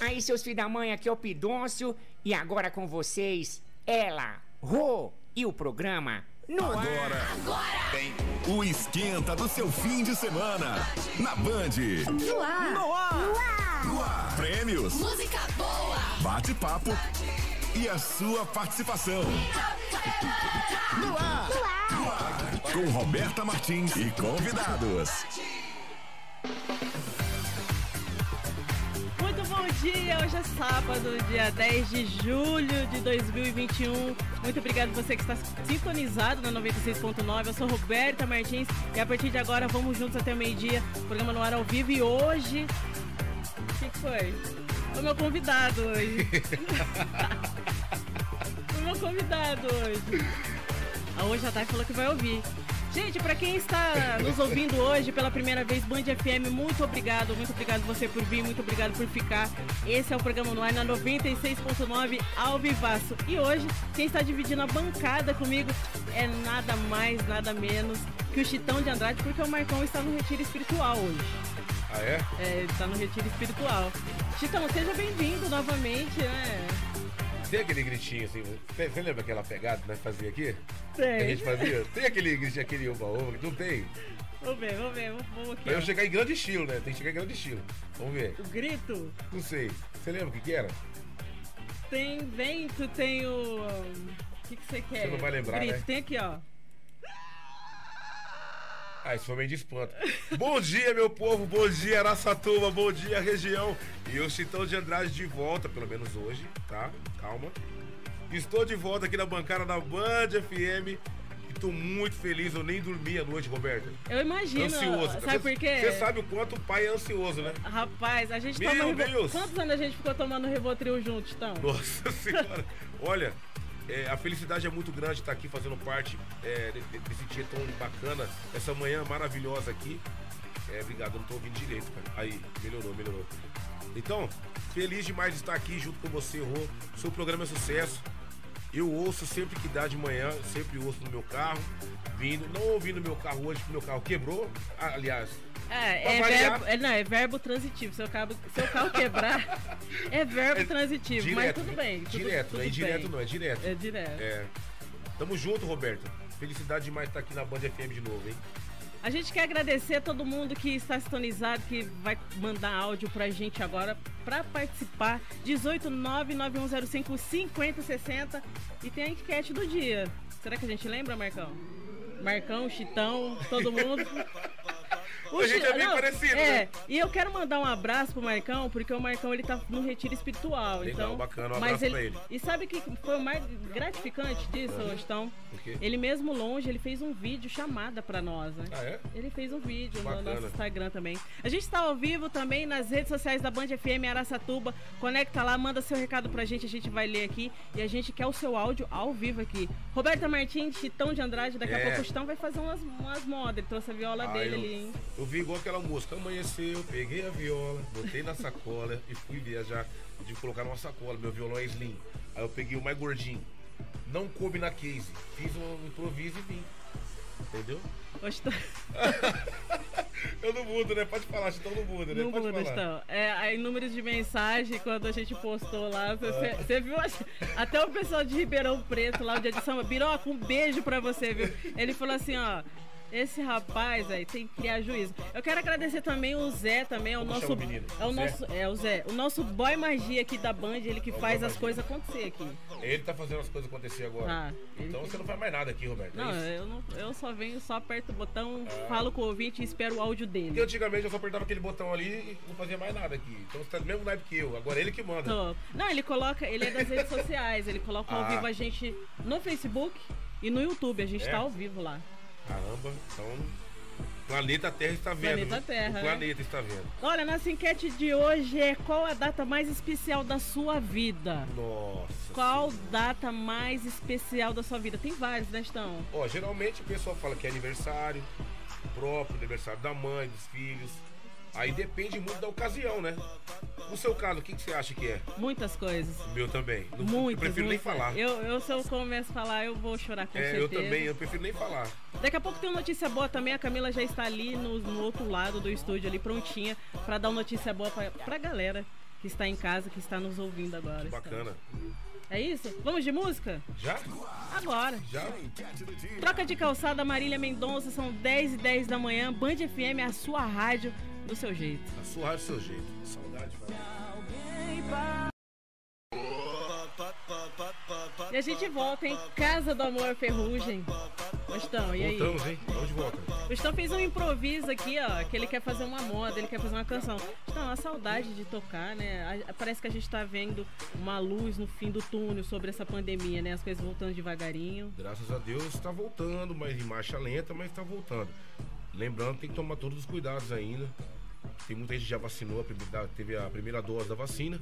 Aí, seus filhos da mãe, aqui é o Pidôncio. E agora com vocês, ela, Rô, e o programa No Ar. Agora tem o esquenta do seu fim de semana na Band. No Ar. No Ar. No Ar. No Ar. Prêmios. Música boa. Bate-papo. E a sua participação. No Ar. No Ar. No Ar. Com Roberta Martins e convidados. Muito bom dia, hoje é sábado, dia 10 de julho de 2021. Muito obrigado você que está sintonizado na 96.9. Eu sou Roberta Martins e a partir de agora vamos juntos até o meio-dia. Programa No Ar ao vivo e hoje... O que foi? O meu convidado hoje. O meu convidado hoje. Hoje a Thay falou que vai ouvir. Gente, para quem está nos ouvindo hoje pela primeira vez, Band FM, muito obrigado você por vir, muito obrigado por ficar. Esse é o programa No Ar na 96.9 ao vivaço. E hoje, quem está dividindo a bancada comigo é nada mais, nada menos que o Chitão de Andrade, porque o Marcão está no retiro espiritual hoje. Ah, é? É, ele está no retiro espiritual. Chitão, seja bem-vindo novamente, né? Tem aquele gritinho assim, você lembra aquela pegada que nós fazia aqui? Tem. A gente fazia, tem aquele gritinho, aquele uva-uva, não tem? Vamos ver, vamos aqui. Pra eu chegar em grande estilo, né? Tem que chegar em grande estilo. Vamos ver. O grito? Não sei. Você lembra o que era? Tem vento, tem o... O que você quer? Você não vai lembrar, grito, né? Tem aqui, ó. Ah, isso foi meio de espanto. Bom dia, meu povo, bom dia, Araçatuba, bom dia, região. E o Chitão de Andrade de volta, pelo menos hoje, tá? Calma. Estou de volta aqui na bancada da Band FM. Estou muito feliz, eu nem dormi à noite, Roberta. Eu imagino. Ansioso. Sabe por quê? Você sabe o quanto o pai é ansioso, né? Rapaz, a gente Deus. Quantos anos a gente ficou tomando Rivotril junto, então? Nossa senhora. Olha... É, a felicidade é muito grande estar aqui fazendo parte desse dia tão bacana, essa manhã maravilhosa aqui. É, obrigado, eu não tô ouvindo direito, cara. Aí, melhorou. Então, feliz demais de estar aqui junto com você, Rô. Seu programa é sucesso. Eu ouço sempre que dá de manhã, sempre ouço no meu carro, vindo. Não ouvi no meu carro hoje, porque meu carro quebrou, aliás... É verbo transitivo. Seu carro quebrar é verbo transitivo, direto, mas tudo bem. É direto. É. Tamo junto, Roberto. Felicidade demais estar aqui na Band FM de novo, hein? A gente quer agradecer a todo mundo que está sintonizado, que vai mandar áudio pra gente agora pra participar. 18991055060 e tem a enquete do dia. Será que a gente lembra, Marcão? Marcão, Chitão, todo mundo... A gente é bem parecido, né? E eu quero mandar um abraço pro Marcão, porque o Marcão, ele tá no retiro espiritual. Legal, então, bacana, um abraço pra ele. E sabe o que foi o mais gratificante disso, Gostão? Ele mesmo longe, ele fez um vídeo chamada pra nós, né? Ah, é? Ele fez um vídeo no nosso Instagram também. A gente tá ao vivo também nas redes sociais da Band FM Araçatuba. Conecta lá, manda seu recado pra gente, a gente vai ler aqui. E a gente quer o seu áudio ao vivo aqui. Roberta Martins, Chitão de Andrade, daqui a pouco o Chitão vai fazer umas modas. Ele trouxe a viola dele ali, hein? Eu vi igual aquela música, amanheceu, peguei a viola, botei na sacola e fui viajar de colocar numa sacola, meu violão é slim. Aí eu peguei o mais gordinho, não coube na case, fiz um improviso e vim. Entendeu? Gostou? Eu não mudo, né? Pode falar, Chitão não muda, né? Não muda, Chitão. Aí números de mensagem, quando a gente postou lá, você viu? Até o pessoal de Ribeirão Preto, lá no dia de samba, Biroca, um beijo pra você, viu? Ele falou assim, ó... Esse rapaz aí tem que criar juízo. Eu quero agradecer também o Zé, também o nosso boy magia aqui da Band, ele que faz as coisas acontecer aqui. Ele tá fazendo as coisas acontecer agora. Então você não faz mais nada aqui, Roberto. Eu só venho, só aperto o botão, falo com o ouvinte e espero o áudio dele. Porque antigamente eu só apertava aquele botão ali e não fazia mais nada aqui. Então você tá do mesmo lado que eu, agora ele que manda. Não, ele é das redes sociais, ele coloca ao vivo a gente no Facebook e no YouTube, a gente tá ao vivo lá. Caramba, então o planeta Terra está vendo. Está vendo. Olha, nossa enquete de hoje é: qual a data mais especial da sua vida? Nossa. Qual data mais especial da sua vida? Tem vários, né, Chitão? Ó, geralmente o pessoal fala que é aniversário próprio, aniversário da mãe, dos filhos. Aí depende muito da ocasião, né? No seu caso, o que você acha que é? Muitas coisas. O meu também. Não, muitas, eu prefiro muitas. Nem falar. Eu, se eu começo a falar, eu vou chorar com certeza. Eu também, eu prefiro nem falar. Daqui a pouco tem uma notícia boa também. A Camila já está ali no outro lado do estúdio, ali prontinha, para dar uma notícia boa para a galera que está em casa, que está nos ouvindo agora. Bacana. É isso? Vamos de música? Já? Agora. Já? Troca de calçada, Marília Mendonça, são 10h10 da manhã. Band FM, a sua rádio do seu jeito. A sua rádio do seu jeito. Saudade, fala. E a gente volta, hein? Casa do Amor Ferrugem. Gostão, e aí? Voltamos, hein? Vamos de volta. O Gostão fez um improviso aqui, ó, que ele quer fazer uma moda, ele quer fazer uma canção. Então, a saudade de tocar, né? Parece que a gente tá vendo uma luz no fim do túnel sobre essa pandemia, né? As coisas voltando devagarinho. Graças a Deus tá voltando, mas em marcha lenta, mas tá voltando. Lembrando, tem que tomar todos os cuidados ainda. Tem muita gente que já vacinou, teve a primeira dose da vacina,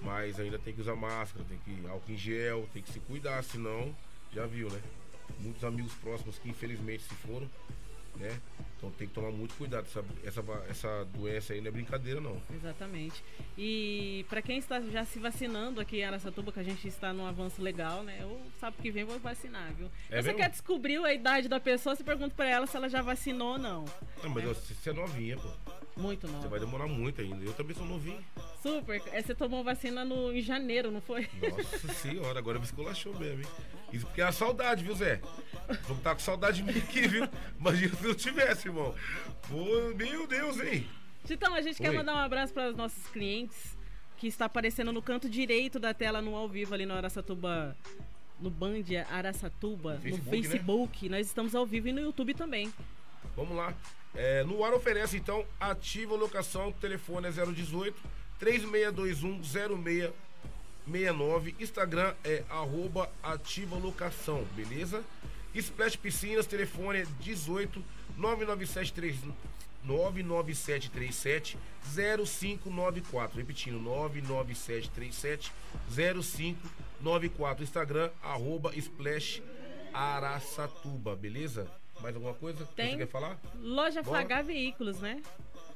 mas ainda tem que usar máscara, tem que álcool em gel, tem que se cuidar, senão já viu, né? Muitos amigos próximos que infelizmente se foram, né? Então tem que tomar muito cuidado, essa doença aí não é brincadeira não. Exatamente. E para quem está já se vacinando aqui em Araçatuba, que a gente está num avanço legal, né? Eu sábado que vem vou vacinar, viu? É, você quer descobrir a idade da pessoa, você pergunta para ela se ela já vacinou ou não. Não, mas você é novinha, pô. Muito nova. Você vai demorar muito ainda. Eu também sou novinho. Super. Você tomou vacina em janeiro, não foi? Nossa senhora, agora me esculachou mesmo, hein? Isso porque é a saudade, viu, Zé? Vamos estar com saudade de mim aqui, viu? Imagina se eu tivesse, irmão. Pô, meu Deus, hein? Então, a gente quer mandar um abraço para os nossos clientes que está aparecendo no canto direito da tela no ao vivo ali no Araçatuba. No Band Araçatuba, no Facebook, né? Nós estamos ao vivo e no YouTube também. Vamos lá. É, no ar oferece, então, ativa a locação, telefone é 018-3621-0669, Instagram é @ativalocação, beleza? Splash Piscinas, telefone é 18-99737-0594, repetindo, 99737-0594, Instagram, @Splash Araçatuba, beleza? Mais alguma coisa? Tem. Você quer falar? Loja Flagá Veículos, né?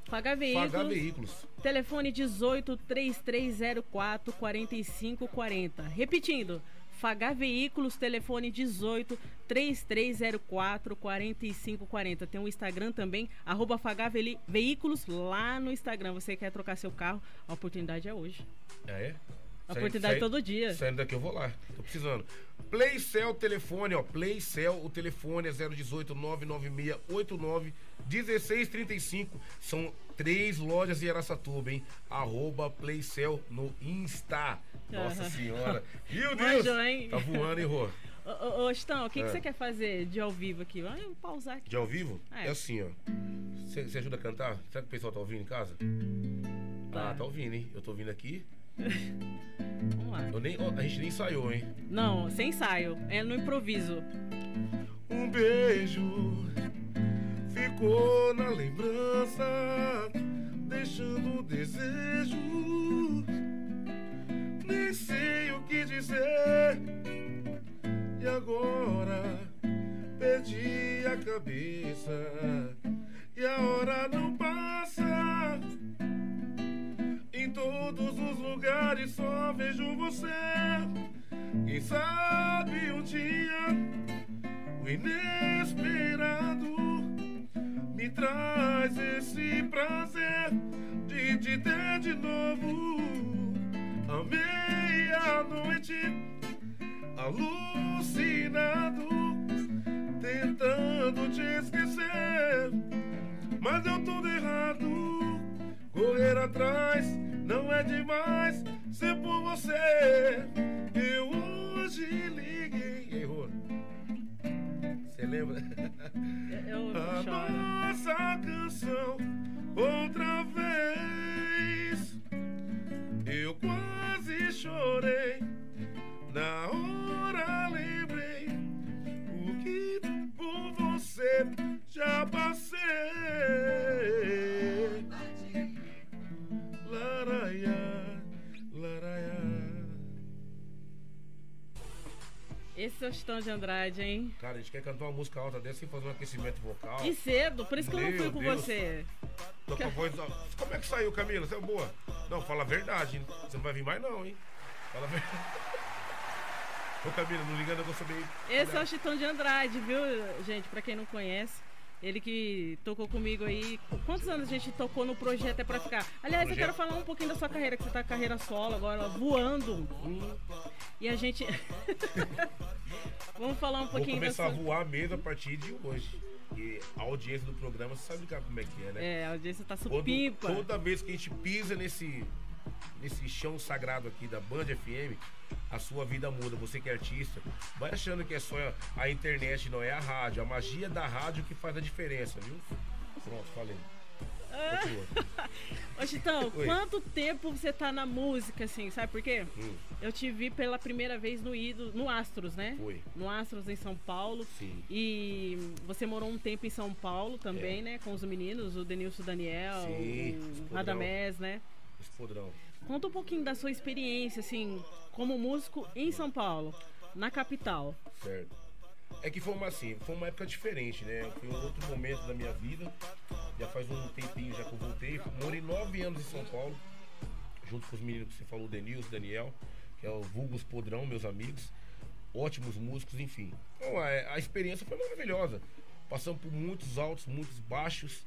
Flagá Veículos. Flagá Veículos. Telefone 18-3304-4540. Repetindo, Flagá Veículos, telefone 18-3304-4540. Tem um Instagram também, @Flagá Veículos, lá no Instagram. Você quer trocar seu carro, a oportunidade é hoje. É? A oportunidade todo dia. Saindo daqui eu vou lá, tô precisando. Playcell, telefone, ó, Playcell, o telefone é 018-99689-1635. São 3 lojas em Araçatuba, hein? @Playcell no Insta. Nossa senhora. Meu Deus, hein? Tá voando, hein, Rô? Ô, Estão, o que você quer fazer de ao vivo aqui? Vamos pausar aqui. De ao vivo? É assim, ó. Você ajuda a cantar? Será que o pessoal tá ouvindo em casa? Tá. Ah, tá ouvindo, hein? Eu tô ouvindo aqui. Vamos lá. A gente nem ensaiou, hein? Não, sem ensaio. É no improviso. Um beijo ficou na lembrança, deixando desejos. Nem sei o que dizer. E agora perdi a cabeça e a hora não passa. Em todos os lugares só vejo você. Quem sabe um dia o inesperado me traz esse prazer de te ter de novo. À meia-noite, alucinado, tentando te esquecer, mas deu tudo errado. Correr atrás não é demais, ser por você eu hoje liguei. Errou. Você lembra? Eu a choro. Nossa canção outra vez. Eu quase chorei. Na hora lembrei o que por você já passei. Laraiá, laraiá. Esse é o Chitão de Andrade, hein? Cara, a gente quer cantar uma música alta dessa sem fazer um aquecimento vocal. E cedo, por isso que eu não fui com você. Toca coisa. Como é que saiu, Camila? Você é boa? Não, fala a verdade. Você não vai vir mais, não, hein? Fala a verdade. Ô, Camila, não ligando, eu vou saber. Esse é o Chitão de Andrade, viu, gente? Pra quem não conhece. Ele que tocou comigo aí. Quantos anos a gente tocou no projeto É Pra Ficar? Aliás, eu quero falar um pouquinho da sua carreira, que você tá carreira solo agora, voando. E a gente... Vamos falar um pouquinho... Vou começar a voar mesmo a partir de hoje. E a audiência do programa, você sabe como é que é, né? É, a audiência tá supimpa. Toda vez que a gente pisa nesse chão sagrado aqui da Band FM, a sua vida muda. Você que é artista, vai achando que é só a internet, não é a rádio. A magia da rádio que faz a diferença, viu? Pronto, falei. Ô, Chitão, quanto tempo você tá na música, assim, sabe por quê? Eu te vi pela primeira vez no Astros, né? Foi. No Astros em São Paulo. Sim. E você morou um tempo em São Paulo também, né? Com os meninos, o Denilson, o Daniel, sim, o Radamés, né? Espodrão. Conta um pouquinho da sua experiência, assim, como músico em São Paulo, na capital. Certo. É que foi uma época diferente, né? Foi um outro momento da minha vida. Já faz um tempinho já que eu voltei. Morei 9 anos em São Paulo, junto com os meninos que você falou, Denilson, Daniel, que é o vulgo Espodrão, meus amigos. Ótimos músicos, enfim. Então, a experiência foi maravilhosa. Passamos por muitos altos, muitos baixos.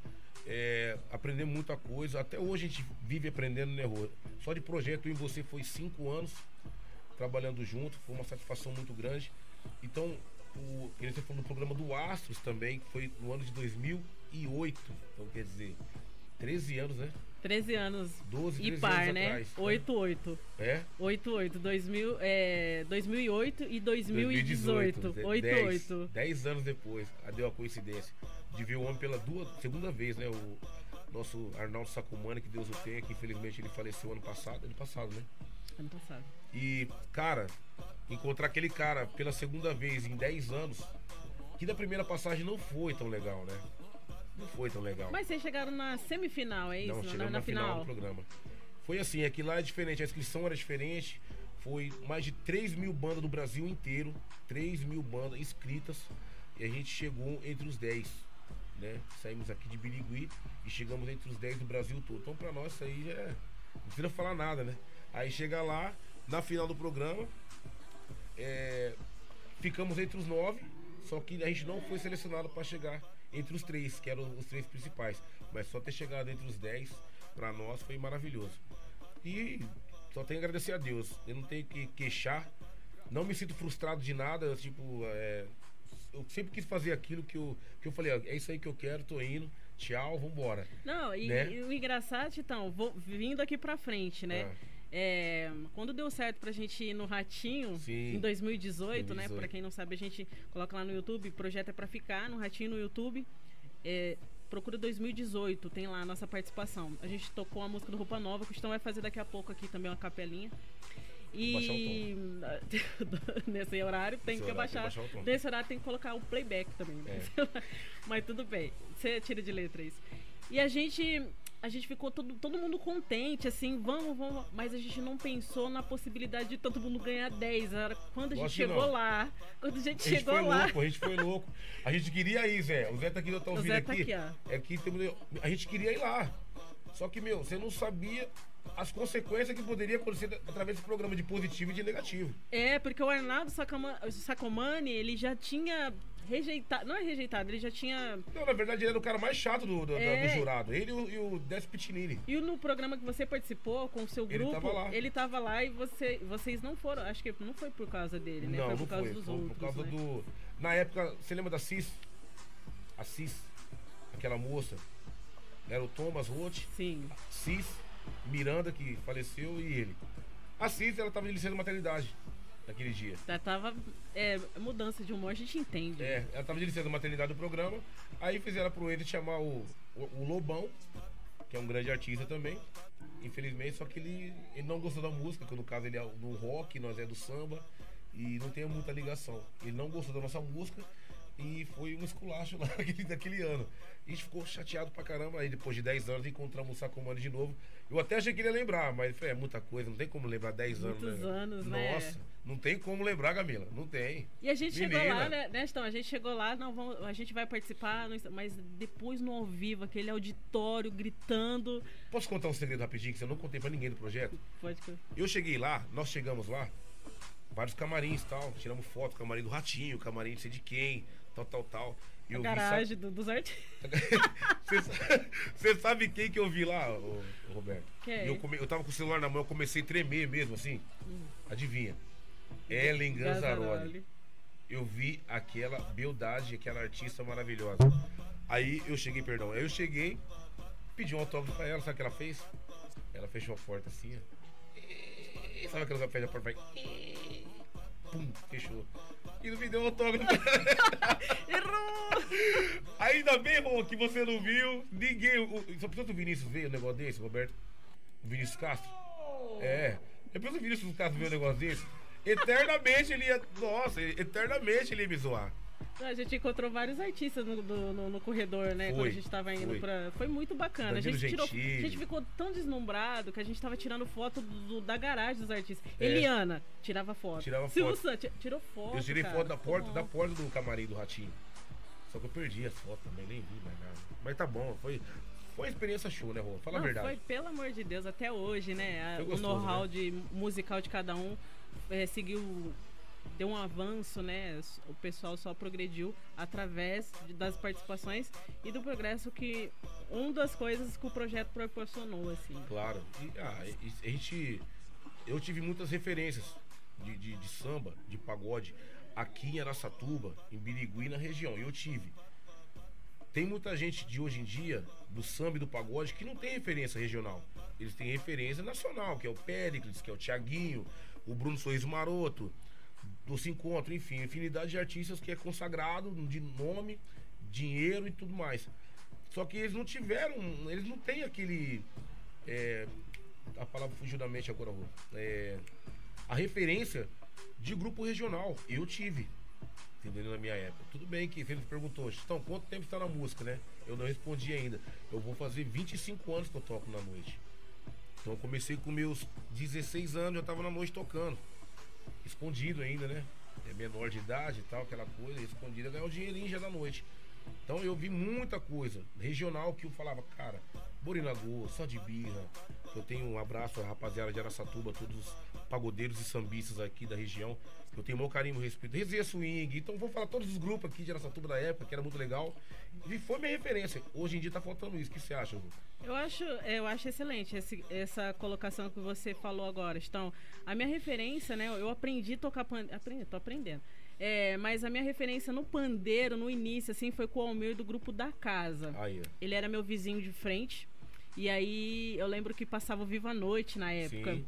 Aprendemos muita coisa. Até hoje a gente vive aprendendo, né, Rô? Só de projeto em você foi 5 anos trabalhando junto. Foi uma satisfação muito grande. Então, você falou no programa do Astros também, que foi no ano de 2008. Então, quer dizer, 13 anos, né? 13 anos. 12, 13 par, anos, né? Atrás, 88. É? 88. 2000, 2008 e 2018. 88. 10 anos depois. Deu a coincidência de ver o homem pela segunda vez, né? O nosso Arnaldo Sacomani, que Deus o tenha, que infelizmente ele faleceu ano passado. Ano passado, né? Ano passado. E, cara, encontrar aquele cara pela segunda vez em 10 anos, que da primeira passagem não foi tão legal, né? Não foi tão legal. Mas vocês chegaram na semifinal, é isso? Não, chegamos na final do programa. Foi assim, é que lá é diferente, a inscrição era diferente. Foi mais de 3 mil bandas do Brasil inteiro, 3 mil bandas inscritas. E a gente chegou entre os 10, né? Saímos aqui de Birigui e chegamos entre os 10 do Brasil todo. Então pra nós isso aí já não precisa falar nada, né? Aí chega lá, na final do programa, ficamos entre os 9. Só que a gente não foi selecionado para chegar entre os 3, que eram os 3 principais. Mas só ter chegado entre os 10, para nós, foi maravilhoso. E só tenho a agradecer a Deus. Eu não tenho que queixar. Não me sinto frustrado de nada. Tipo, eu sempre quis fazer aquilo que eu falei, ó, é isso aí que eu quero, tô indo. Tchau, vambora. Não, e, né? E o engraçado, então, vindo aqui pra frente, né? Quando deu certo pra gente ir no Ratinho, sim, em 2018, né? Pra quem não sabe, a gente coloca lá no YouTube, projeto É Pra Ficar, no Ratinho no YouTube. Procura 2018, tem lá a nossa participação. A gente tocou a música do Roupa Nova, que o Chitão vai fazer daqui a pouco aqui também, uma capelinha. E nesse horário tem que abaixar. Nesse horário tem que colocar o playback também. Né? É. Mas tudo bem, você tira de letra isso. E a gente ficou todo mundo contente, assim, vamos, mas a gente não pensou na possibilidade de todo mundo ganhar 10. Quando a gente chegou lá. A gente foi louco. A gente queria ir, Zé. O Zé tá aqui, o Zé tá aqui, ó. A gente queria ir lá. Só que, meu, você não sabia as consequências que poderia acontecer através desse programa, de positivo e de negativo. Porque o Arnaldo Sacomani, ele já tinha rejeitado, não é rejeitado, ele já tinha... Não, na verdade ele era o cara mais chato do jurado, ele e o Des Pitinini. E no programa que você participou com o seu grupo, ele tava lá e vocês não foram, acho que não foi por causa dele, né? Não, foi por causa dos outros, por causa, né? Na época, você lembra da Cis? A Cis, aquela moça, era o Thomas Roth, sim, Cis, Miranda, que faleceu, e ele. A Cis, ela tava de licença de maternidade naquele dia. Tava mudança de humor, a gente entende. Ela tava de licença de maternidade do programa, aí fizeram pro ele chamar o Lobão, que é um grande artista também, infelizmente, só que ele não gostou da música, que no caso ele é do rock, nós é do samba, e não tem muita ligação. Ele não gostou da nossa música E foi um esculacho lá daquele ano. E a gente ficou chateado pra caramba. Aí depois de 10 anos encontramos o Sacomani de novo. Eu até achei que ele ia lembrar, mas foi muita coisa, não tem como lembrar 10 anos. Muitos anos, né? Nossa, não tem como lembrar, Camila, não tem. E a gente chegou lá, né, então, a gente chegou lá, não, vamos, a gente vai participar, mas depois no ao vivo, aquele auditório gritando. Posso contar um segredo rapidinho que eu não contei pra ninguém do projeto? Pode contar. Eu cheguei lá, nós chegamos lá, vários camarins e tal, tiramos foto, camarim do Ratinho, camarim não sei de quem, tal, tal, tal. E eu garagem vi, dos artistas. Você sabe quem que eu vi lá, ô Roberto? É? Eu tava com o celular na mão, eu comecei a tremer mesmo, assim. Adivinha? Ellen Ganzaroli. Eu vi aquela beldade, aquela artista maravilhosa. Aí eu cheguei, perdão, aí eu cheguei, pedi um autógrafo pra ela, sabe o que ela fez? Ela fechou a porta assim, ó. Sabe aquela que fecha a porta, vai... Pum, fechou. E não me deu um autógrafo. Errou! Ainda bem, Rô, que você não viu. Ninguém. Só precisa do Vinícius ver o negócio desse, Roberto. O Vinícius Castro. É. Depois o Vinícius Castro ver o negócio desse. Eternamente ele ia. Nossa, eternamente ele ia me zoar. A gente encontrou vários artistas no corredor, né? Foi, quando a gente tava indo pra... Foi muito bacana. A gente ficou tão deslumbrado que a gente tava tirando foto da garagem dos artistas. É. Eliana tirava foto. Tirou foto. Eu tirei foto da porta do camarim do Ratinho. Só que eu perdi as fotos também, nem vi mais nada. Mas tá bom, foi uma experiência show, né, Rô? Fala a verdade. Foi, pelo amor de Deus, até hoje, né? O know-how, né, musical de cada um seguiu... Deu um avanço, né? O pessoal só progrediu através das participações e do progresso que... Uma das coisas que o projeto proporcionou, assim. Claro. E, a gente... Eu tive muitas referências de samba, de pagode, aqui em Araçatuba, em Birigui, na região. Eu tive. Tem muita gente de hoje em dia, do samba e do pagode, que não tem referência regional. Eles têm referência nacional, que é o Péricles, que é o Thiaguinho, o Bruno Sorriso Maroto... Dos encontros, enfim, infinidade de artistas que é consagrado de nome, dinheiro e tudo mais. Só que eles não tiveram, eles não têm aquele... a palavra fugiu da mente agora, Rô. A referência de grupo regional, eu tive, entendeu? Na minha época. Tudo bem que ele me perguntou, Chitão, quanto tempo está na música, né? Eu não respondi ainda. Eu vou fazer 25 anos que eu toco na noite. Então eu comecei com meus 16 anos, eu estava na noite tocando. Escondido ainda, né? É menor de idade e tal, aquela coisa, escondido, ganhar um dinheirinho já da noite. Então eu vi muita coisa regional que eu falava, cara, Borinagô, só de birra. Eu tenho um abraço à rapaziada de Araçatuba, todos os pagodeiros e sambistas aqui da região. Eu tenho o meu carinho, meu respeito. Resenha Swing, então vou falar todos os grupos aqui de Araçatuba da época, que era muito legal. E foi minha referência. Hoje em dia tá faltando isso. O que você acha, Ju? Eu acho excelente essa colocação que você falou agora. Então, a minha referência, né? Eu aprendi a tocar pandeiro. Tô aprendendo. Mas a minha referência no pandeiro, no início, assim, foi com o Almir do grupo da Casa. Ah, yeah. Ele era meu vizinho de frente. E aí eu lembro que passava o Viva a Noite na época. Sim.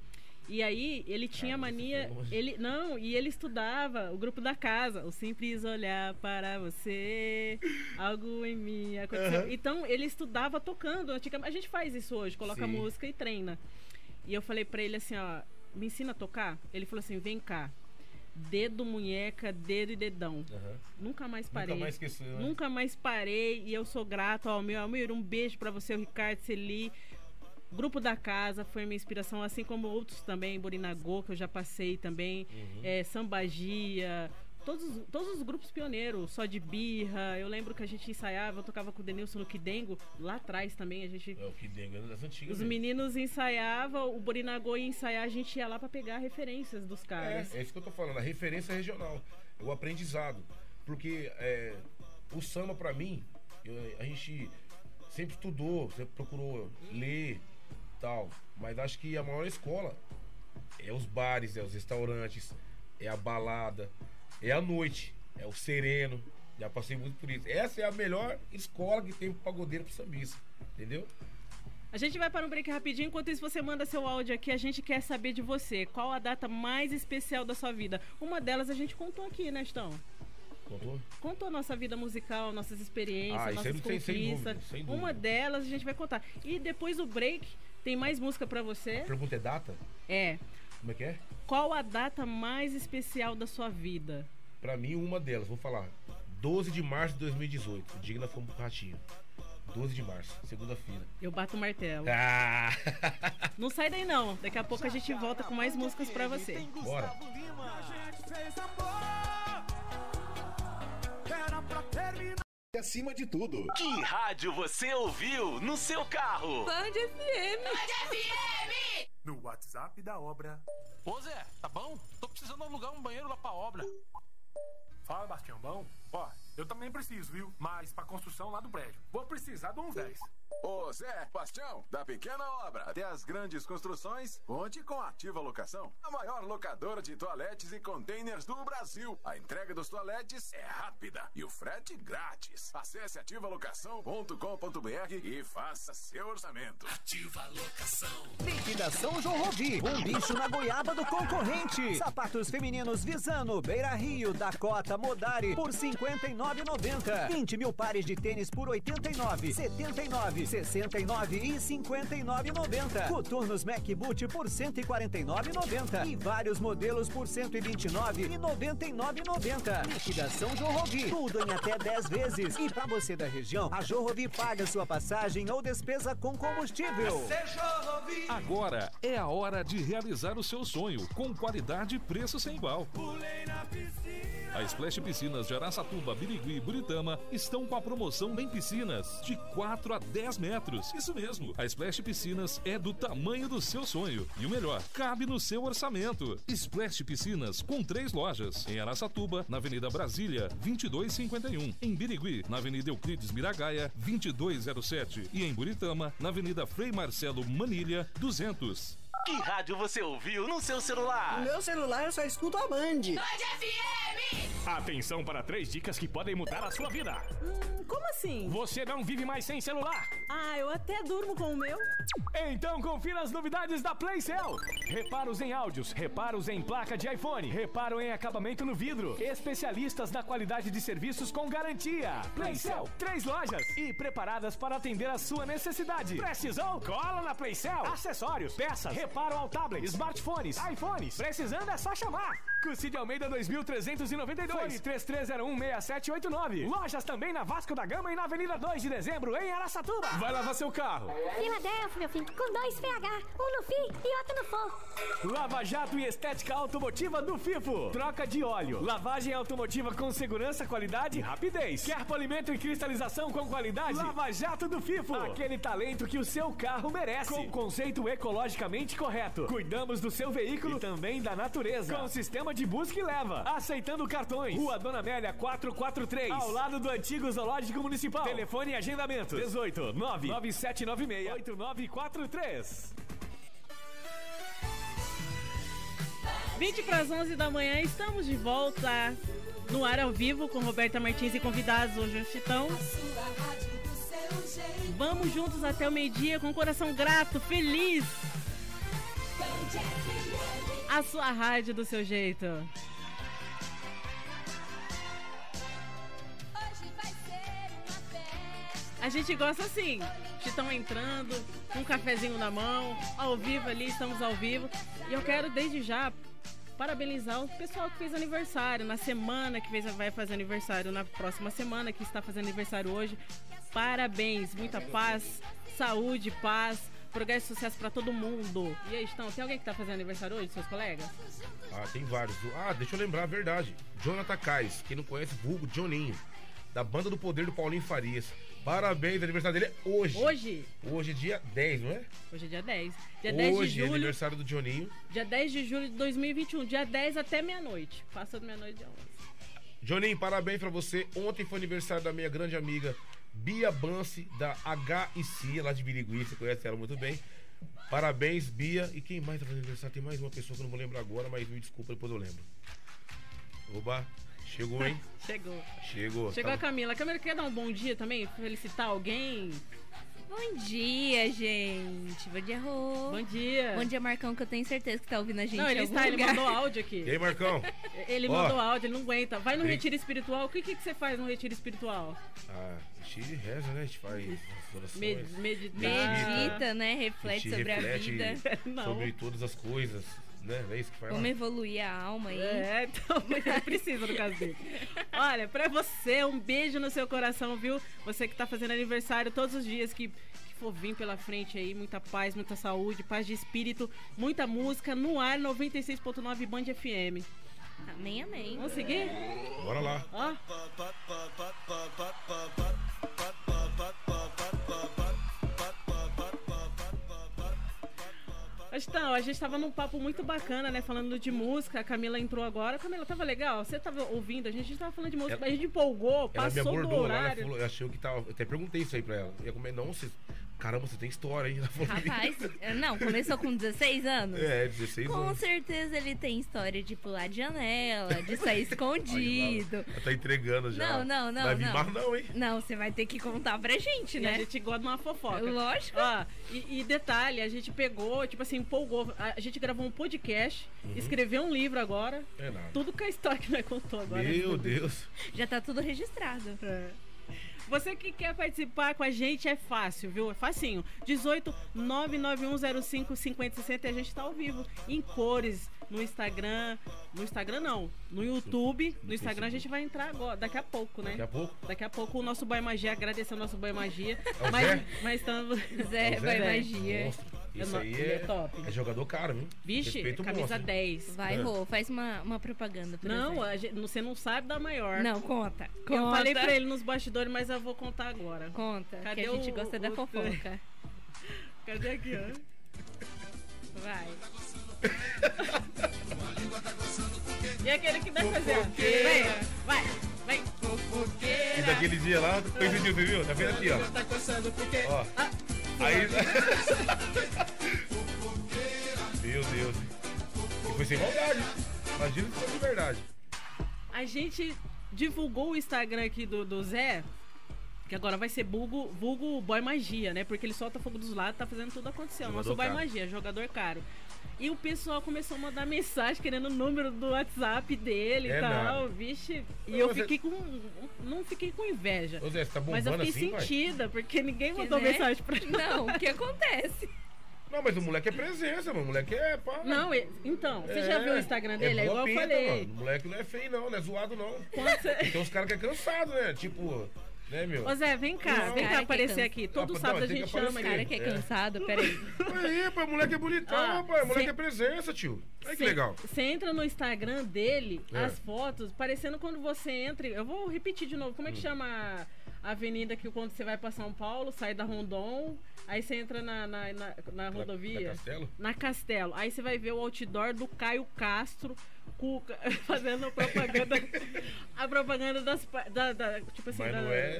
E aí ele tinha mania. Ele estudava o grupo da Casa. O simples olhar para você, algo em mim aconteceu. Uhum. Então ele estudava tocando. A gente faz isso hoje, coloca música e treina. E eu falei pra ele assim, ó, me ensina a tocar? Ele falou assim, vem cá. Dedo, munheca, dedo e dedão. Uhum. Nunca mais parei. Nunca mais esqueci, né? Nunca mais parei. E eu sou grato ao meu Almir. Um beijo pra você, o Ricardo Celi. Grupo da Casa foi minha inspiração, assim como outros também, Borinagô, que eu já passei também, Sambagia, todos os grupos pioneiros, Só de Birra. Eu lembro que a gente ensaiava, eu tocava com o Denilson no Kidengo, lá atrás também a gente... É, o Kidengo era das antigas. Os meninos ensaiavam, o Borinagô ia ensaiar, a gente ia lá pra pegar referências dos caras. É isso que eu tô falando, a referência regional, o aprendizado, porque o samba pra mim, a gente sempre estudou, sempre procurou ler, tal, mas acho que a maior escola é os bares, é os restaurantes, é a balada, é a noite, é o sereno. Já passei muito por isso. Essa é a melhor escola que tem pro pagodeiro, pro sambista, entendeu? A gente vai para um break rapidinho. Enquanto isso, você manda seu áudio aqui. A gente quer saber de você. Qual a data mais especial da sua vida? Uma delas a gente contou aqui, né, Chitão? Contou a nossa vida musical, nossas experiências, nossas conquistas. Sem dúvida. Uma delas a gente vai contar. E depois do break, tem mais música pra você. A pergunta é data? É. Como é que é? Qual a data mais especial da sua vida? Pra mim, uma delas, vou falar. 12 de março de 2018. O dia que nós fomos pro Ratinho. 12 de março, segunda-feira. Eu bato o martelo. Ah! Não sai daí não. Daqui a pouco a gente volta com mais músicas pra você. Bora. E acima de tudo, que rádio você ouviu no seu carro? Band FM. Band FM. No WhatsApp da obra. Ô Zé, tá bom? Tô precisando alugar um banheiro lá pra obra. Fala, Bastião, bom? Ó, eu também preciso, viu? Mas pra construção lá do prédio. Vou precisar de uns 10. Ô, Zé, Bastião, da pequena obra até as grandes construções, conte com a Ativa Locação, a maior locadora de toaletes e containers do Brasil. A entrega dos toaletes é rápida e o frete grátis. Acesse ativalocação.com.br e faça seu orçamento. Ativa Locação. Liquidação João Rovi. Um bicho na goiaba do concorrente. Sapatos femininos Visano, Beira Rio, Dakota, Modari por R$59,90. 20 mil pares de tênis por R$89,00, R$79,00, R$69,00 e R$59,90. Coturnos MacBoot por R$149,90. E vários modelos por R$129,00 e R$99,90. Liquidação Jorrovi. Tudo em até 10 vezes. E pra você da região, a Jorrovi paga sua passagem ou despesa com combustível. Agora é a hora de realizar o seu sonho com qualidade e preço sem igual. A Splash Piscinas de Araçatuba, Birigui e Buritama estão com a promoção em piscinas de 4 a 10 metros. Isso mesmo, a Splash Piscinas é do tamanho do seu sonho. E o melhor, cabe no seu orçamento. Splash Piscinas com 3 lojas. Em Araçatuba, na Avenida Brasília, 2251. Em Birigui, na Avenida Euclides Miragaia, 2207. E em Buritama, na Avenida Frei Marcelo Manilha, 200. Que rádio você ouviu no seu celular? No meu celular eu só escuto a Band. Band FM! Atenção para 3 dicas que podem mudar a sua vida. Como assim? Você não vive mais sem celular. Ah, eu até durmo com o meu. Então confira as novidades da Playcell. Reparos em áudios, reparos em placa de iPhone, reparo em acabamento no vidro. Especialistas na qualidade de serviços com garantia. Playcell, 3 lojas e preparadas para atender a sua necessidade. Precisou? Cola na Playcell. Acessórios, peças, reparo ao tablet, smartphones, iPhones. Precisando é só chamar. Cucide Almeida 2392. Fone 33016789. Lojas também na Vasco da Gama e na Avenida 2 de Dezembro, em Araçatuba. Vai lavar seu carro. Filadelfia, meu filho, com 2 PH. Um no FI e outro no FO. Lava Jato e Estética Automotiva do FIFO. Troca de óleo. Lavagem automotiva com segurança, qualidade e rapidez. Quer polimento e cristalização com qualidade? Lava Jato do FIFO. Aquele talento que o seu carro merece. Com conceito ecologicamente correto. Cuidamos do seu veículo e também da natureza. Com sistema de busca e leva. Aceitando cartões. Rua Dona Amélia 443. Ao lado do antigo Zoológico Municipal. Telefone e agendamento 18 99796 8943. 20 para as 11 da manhã, estamos de volta no ar ao vivo com Roberta Martins e convidados hoje no Chitão. Vamos juntos até o meio-dia com o coração grato, feliz. A sua rádio do seu jeito. A gente gosta assim, Chitão entrando, um cafezinho na mão, ao vivo ali, estamos ao vivo. E eu quero desde já parabenizar o pessoal que fez aniversário, na semana que vai fazer aniversário, na próxima semana que está fazendo aniversário hoje. Parabéns, muita paz, saúde, paz, progresso e sucesso pra todo mundo. E aí, Chitão, tem alguém que tá fazendo aniversário hoje, seus colegas? Ah, tem vários. Ah, deixa eu lembrar a verdade. Jonathan Cais, quem não conhece, vulgo Johninho, da Banda do Poder do Paulinho Farias. Parabéns, aniversário dele é hoje. Hoje? Hoje é dia 10, não é? Hoje é dia 10. Dia 10 hoje de julho, é aniversário do Johninho. Dia 10 de julho de 2021. Dia 10 até meia-noite. Passou de meia-noite, dia 11. Johninho, parabéns pra você. Ontem foi aniversário da minha grande amiga Bia Banse, da HIC, lá de Birigui. Você conhece ela muito bem. Parabéns, Bia. E quem mais tá fazendo aniversário? Tem mais uma pessoa que eu não vou lembrar agora, mas me desculpa, depois eu lembro. Oba. Chegou, hein? Chegou tá... a Camila. A Camila quer dar um bom dia também? Felicitar alguém? Bom dia, gente. Bom dia, Rô. Bom dia. Bom dia, Marcão, que eu tenho certeza que tá ouvindo a gente. Não, ele mandou áudio aqui. E aí, Marcão? Ele mandou áudio, ele não aguenta. Vai no retiro espiritual. O que você faz no retiro espiritual? Ah, retiro e reza, né? A gente faz orações. Medita, né? Reflete sobre a vida. Sobre todas as coisas. né? É isso que fala. Como evoluir a alma aí. É, então precisa no caso dele. Olha, pra você, um beijo no seu coração, viu? Você que tá fazendo aniversário todos os dias, que for vir pela frente aí, muita paz, muita saúde, paz de espírito, muita música, no ar 96.9 Band FM. Amém, amém. Vamos seguir? Bora lá. Ó. Então, a gente tava num papo muito bacana, né? Falando de música, a Camila entrou agora. Camila, tava legal? Você tava ouvindo? A gente tava falando de música, ela, a gente empolgou, passou abordou, do horário. Ela falou, eu achei que tava... Eu até perguntei isso aí pra ela. Eu ia comer, não, você... Caramba, você tem história, hein? Rapaz, não, começou com 16 anos. É, 16 anos. Com certeza ele tem história de pular de janela, de sair escondido. Ela tá entregando já. Não. Vai vir mais não, hein? Não, você vai ter que contar pra gente, né? E a gente gosta de uma fofoca. Lógico. Ah, e detalhe, a gente pegou, tipo assim, empolgou. A gente gravou um podcast, escreveu um livro agora. É nada. Tudo com a história que nós contou agora. Meu Deus. Já tá tudo registrado. É. Você que quer participar com a gente é fácil, viu? É facinho. 18 99105 5060. A gente tá ao vivo, em cores, no Instagram. No Instagram não, no YouTube. No Instagram a gente vai entrar agora, daqui a pouco, né? Daqui a pouco o nosso Boy Magia, agradecer o nosso Boy Magia. É o Zé? Mas estamos... Zé, Boy Magia. Nossa, isso aí é top. É jogador caro, hein? Vixe, respeito camisa monstro, 10. Vai, Rô, faz uma propaganda. Não, você não sabe da maior. Não, conta. Eu falei pra ele nos bastidores, mas eu vou contar agora. Conta, cadê que a gente gosta da fofoca. Cadê aqui, ó? Vai. E aquele que dá fazer? Vai. E daquele dia lá, coisa de você viu? Tá vendo aqui, ó? Ó. Aí... Meu Deus. E foi sem maldade. Imagina que foi de verdade. A gente divulgou o Instagram aqui do Zé... Que agora vai ser vulgo Boy Magia, né? Porque ele solta fogo dos lados, tá fazendo tudo acontecer. O nosso Boy Magia, jogador caro. E o pessoal começou a mandar mensagem querendo o número do WhatsApp dele e tal. Vixe. E eu fiquei com... Não fiquei com inveja. Ô Zé, você tá bombando assim, mas eu fiquei sentida, porque ninguém mandou mensagem pra mim. Não, o que acontece? Não, mas o moleque é presença, mano. O moleque é pá. Não, então, você já viu o Instagram dele? É igual pinta, eu falei. Mano. O moleque não é feio, não. Não é zoado, não. Então os caras que é cansado, né? Tipo... Né, meu? Ô Zé, vem cá aparecer aqui. Todo sábado a gente chama ele. Cara que é cansado, peraí. Aí, pô, o moleque é bonitão, rapaz. O moleque é presença, tio. Olha que legal. Você entra no Instagram dele, as fotos, parecendo quando você entra. Eu vou repetir de novo. Como é que chama a avenida que quando você vai pra São Paulo, sai da Rondon, aí você entra na rodovia? Na Castelo. Aí você vai ver o outdoor do Caio Castro fazendo propaganda. A propaganda das. Tipo assim,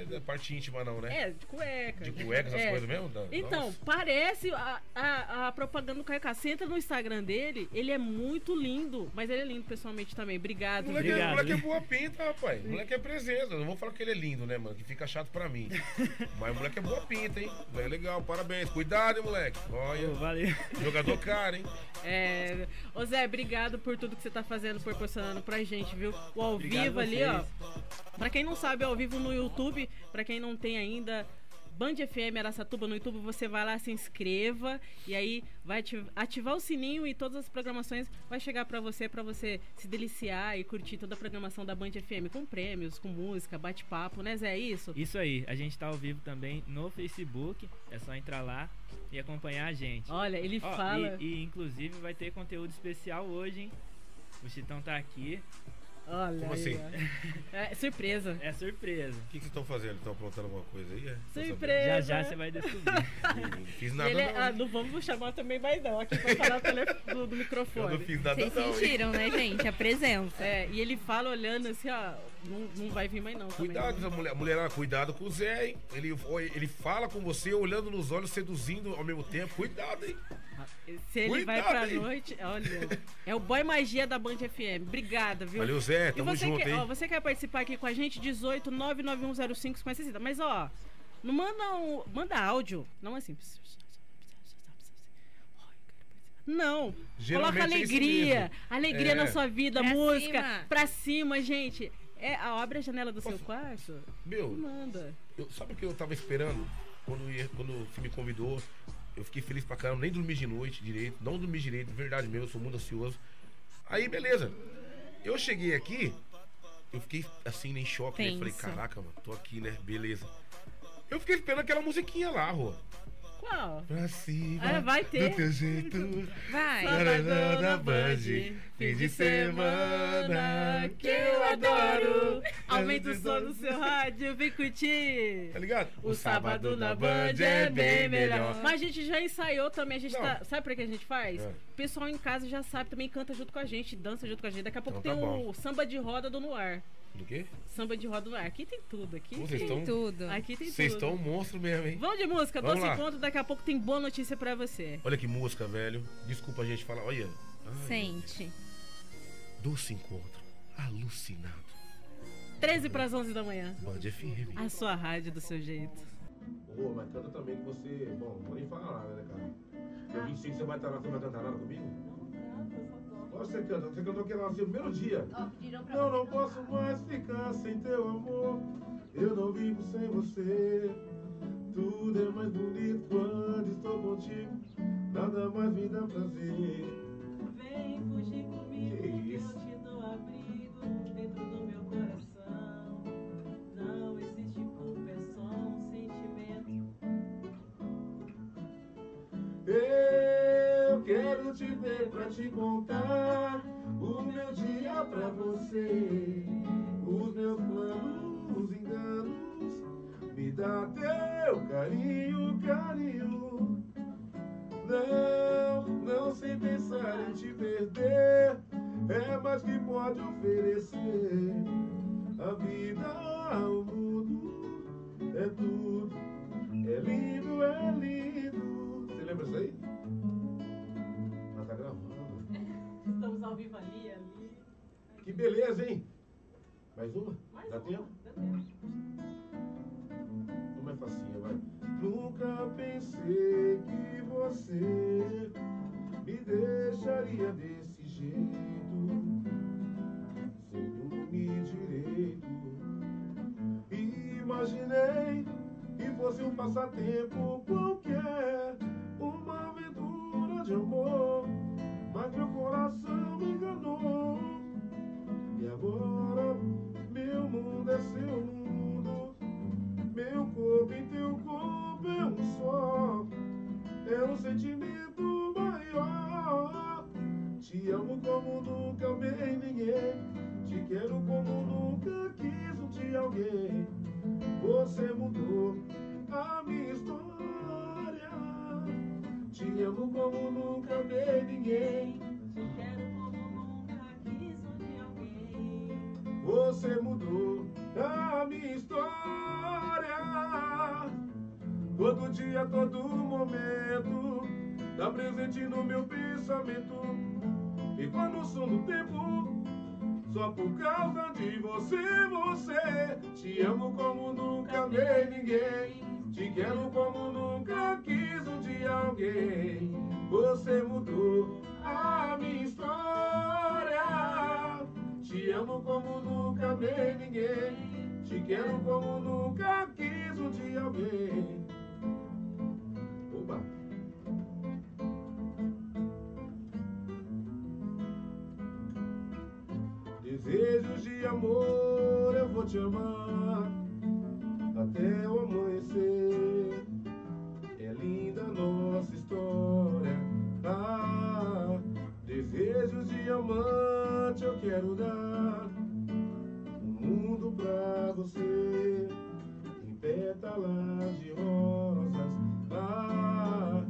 da parte íntima não, né? É, de cueca. De cueca, essas coisas mesmo? Então, nossa, parece a propaganda do Caio Castro. Você entra no Instagram dele, ele é muito lindo, mas ele é lindo pessoalmente também. Obrigado. O moleque é boa pinta, rapaz. O moleque é presença. Não vou falar que ele é lindo, né, mano? Que fica chato pra mim. Mas o moleque é boa pinta, hein? É legal, parabéns. Cuidado, hein, moleque. Olha. Valeu. Jogador caro, hein? É. Ô Zé, obrigado por tudo que você tá fazendo, proporcionando pra gente, viu? O ao vivo ali, ó. Pra quem não sabe, ao vivo no YouTube, pra quem não tem ainda, Band FM Araçatuba no YouTube, você vai lá, se inscreva e aí vai ativar o sininho e todas as programações vai chegar pra você se deliciar e curtir toda a programação da Band FM, com prêmios, com música, bate-papo, né Zé? Isso? Isso aí, a gente tá ao vivo também no Facebook, é só entrar lá e acompanhar a gente. Olha, ele fala... E inclusive vai ter conteúdo especial hoje, hein? O Chitão tá aqui. Olha. Como assim? É surpresa. É surpresa. O que vocês estão fazendo? Estão aprontando alguma coisa aí? Surpresa. Já você vai descobrir. Não fiz nada. Não vamos chamar também mais não. Aqui vai falar do microfone. Eu não fiz nada. Vocês sentiram, né, gente? A presença. É, e ele fala olhando assim, ó. Não vai vir mais não. Cuidado, também, não. Mulherada, cuidado com o Zé, hein? Ele fala com você, olhando nos olhos, seduzindo ao mesmo tempo. Cuidado, hein? Se ele vai pra noite, olha. É o Boy Magia da Band FM. Obrigada, viu? Valeu, Zé. É, tamo junto, hein? Ó, você quer participar aqui com a gente? 18 99105 5060. Mas ó, não manda áudio. Não é simples. Não, geralmente coloca alegria. É alegria na sua vida, pra música cima. Pra cima, gente. Abre a janela do seu quarto. Meu, manda. Sabe o que eu tava esperando? Quando me convidou Eu fiquei feliz pra caramba, nem dormi de noite direito, não dormi direito, verdade mesmo, eu sou muito ansioso. Aí, beleza. Eu cheguei aqui, eu fiquei assim, em choque, né? Falei, caraca, mano, tô aqui, né? Beleza. Eu fiquei esperando aquela musiquinha lá, Rô. Qual? Pra cima, ah, vai ter. Do teu jeito. Vai. Saradão da Band, fim de semana que eu adoro. Aumenta o som no seu rádio, vem curtir. Tá ligado? O sábado na Band é bem melhor. Mas a gente já ensaiou também, a gente tá... Sabe pra que a gente faz? É. O pessoal em casa já sabe, também canta junto com a gente, dança junto com a gente. Daqui a pouco então, tem o samba de roda do Noir. Do quê? Samba de roda do ar. Aqui tem tudo, aqui tudo. Aqui tem tudo. Vocês estão um monstro mesmo, hein? Vamos de música, doce encontro, daqui a pouco tem boa notícia pra você. Olha que música, velho. Desculpa a gente falar, olha. Ai, sente. Doce encontro, alucinado. 13 para as 11 da manhã. Band FM. A sua rádio do seu jeito. Ô, mas canta também que você... Bom, não vou nem falar nada, né, cara? Eu 25, você vai estar lá, você não vai cantar nada comigo? Você canta, você cantou aquele nosso primeiro dia. Eu não posso mais ficar sem teu amor. Eu não vivo sem você. Tudo é mais bonito quando estou contigo. Nada mais me dá prazer. Vem fugir comigo que eu te dou abrigo dentro do meu coração. Não existe culpa, é só um sentimento. Eu quero te ver pra te contar o meu dia pra você. Os meus planos, enganos. Me dá teu carinho, carinho. Não, não sem pensar em te perder. É mais que pode oferecer. A vida, o mundo, é tudo. É lindo, é lindo. Lembra isso aí? Ela tá gravando. Estamos ao vivo ali, ali. Que beleza, hein? Mais uma? Mais dá uma. Tempo? Dá tempo. Uma é facinha, vai. Nunca pensei que você me deixaria desse jeito, sem dormir direito. Imaginei que fosse um passatempo qualquer, uma aventura de amor, mas meu coração me enganou. E agora meu mundo é seu mundo, meu corpo e teu corpo é um só. É um sentimento maior. Te amo como nunca amei ninguém, te quero como nunca quis um dia alguém. Você mudou a minha história. Te amo como nunca amei ninguém. Te quero como nunca quis um de alguém. Você mudou a minha história. Todo dia, todo momento, tá presente no meu pensamento. E quando sou no tempo, só por causa de você, você. Te amo como nunca amei ninguém. Te quero como nunca quis um dia alguém. Você mudou a minha história. Te amo como nunca amei ninguém. Te quero como nunca quis um dia alguém. Oba! Desejos de amor, eu vou te amar até o amanhecer. É linda nossa história. Ah, desejos de amante eu quero dar o mundo pra você, em pétalas de rosas. Ah,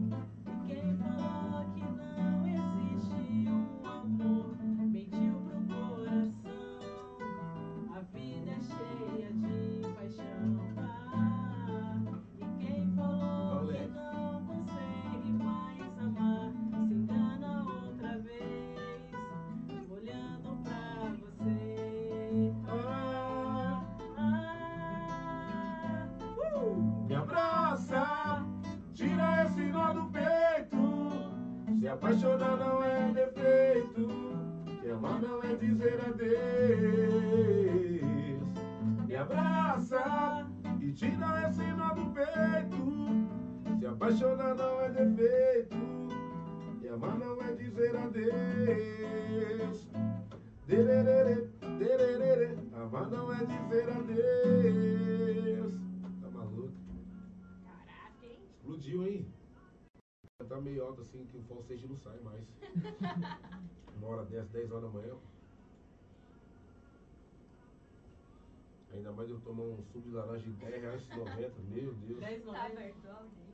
quem falou que não existe um amor mentiu pro coração. A vida é cheia de paixão. Se apaixonar não é defeito, te amar não é dizer adeus. Me abraça e tira esse nó do peito. Se apaixonar não é defeito. mas não é dizer adeus. Tá maluco? Caraca, hein? Explodiu, hein? Tá meio alto assim que o falsete não sai mais. Uma hora dessa, 10 horas da manhã. Ainda mais eu tomar um suco de laranja de R$10,90. Meu Deus. 10 tá aberto alguém?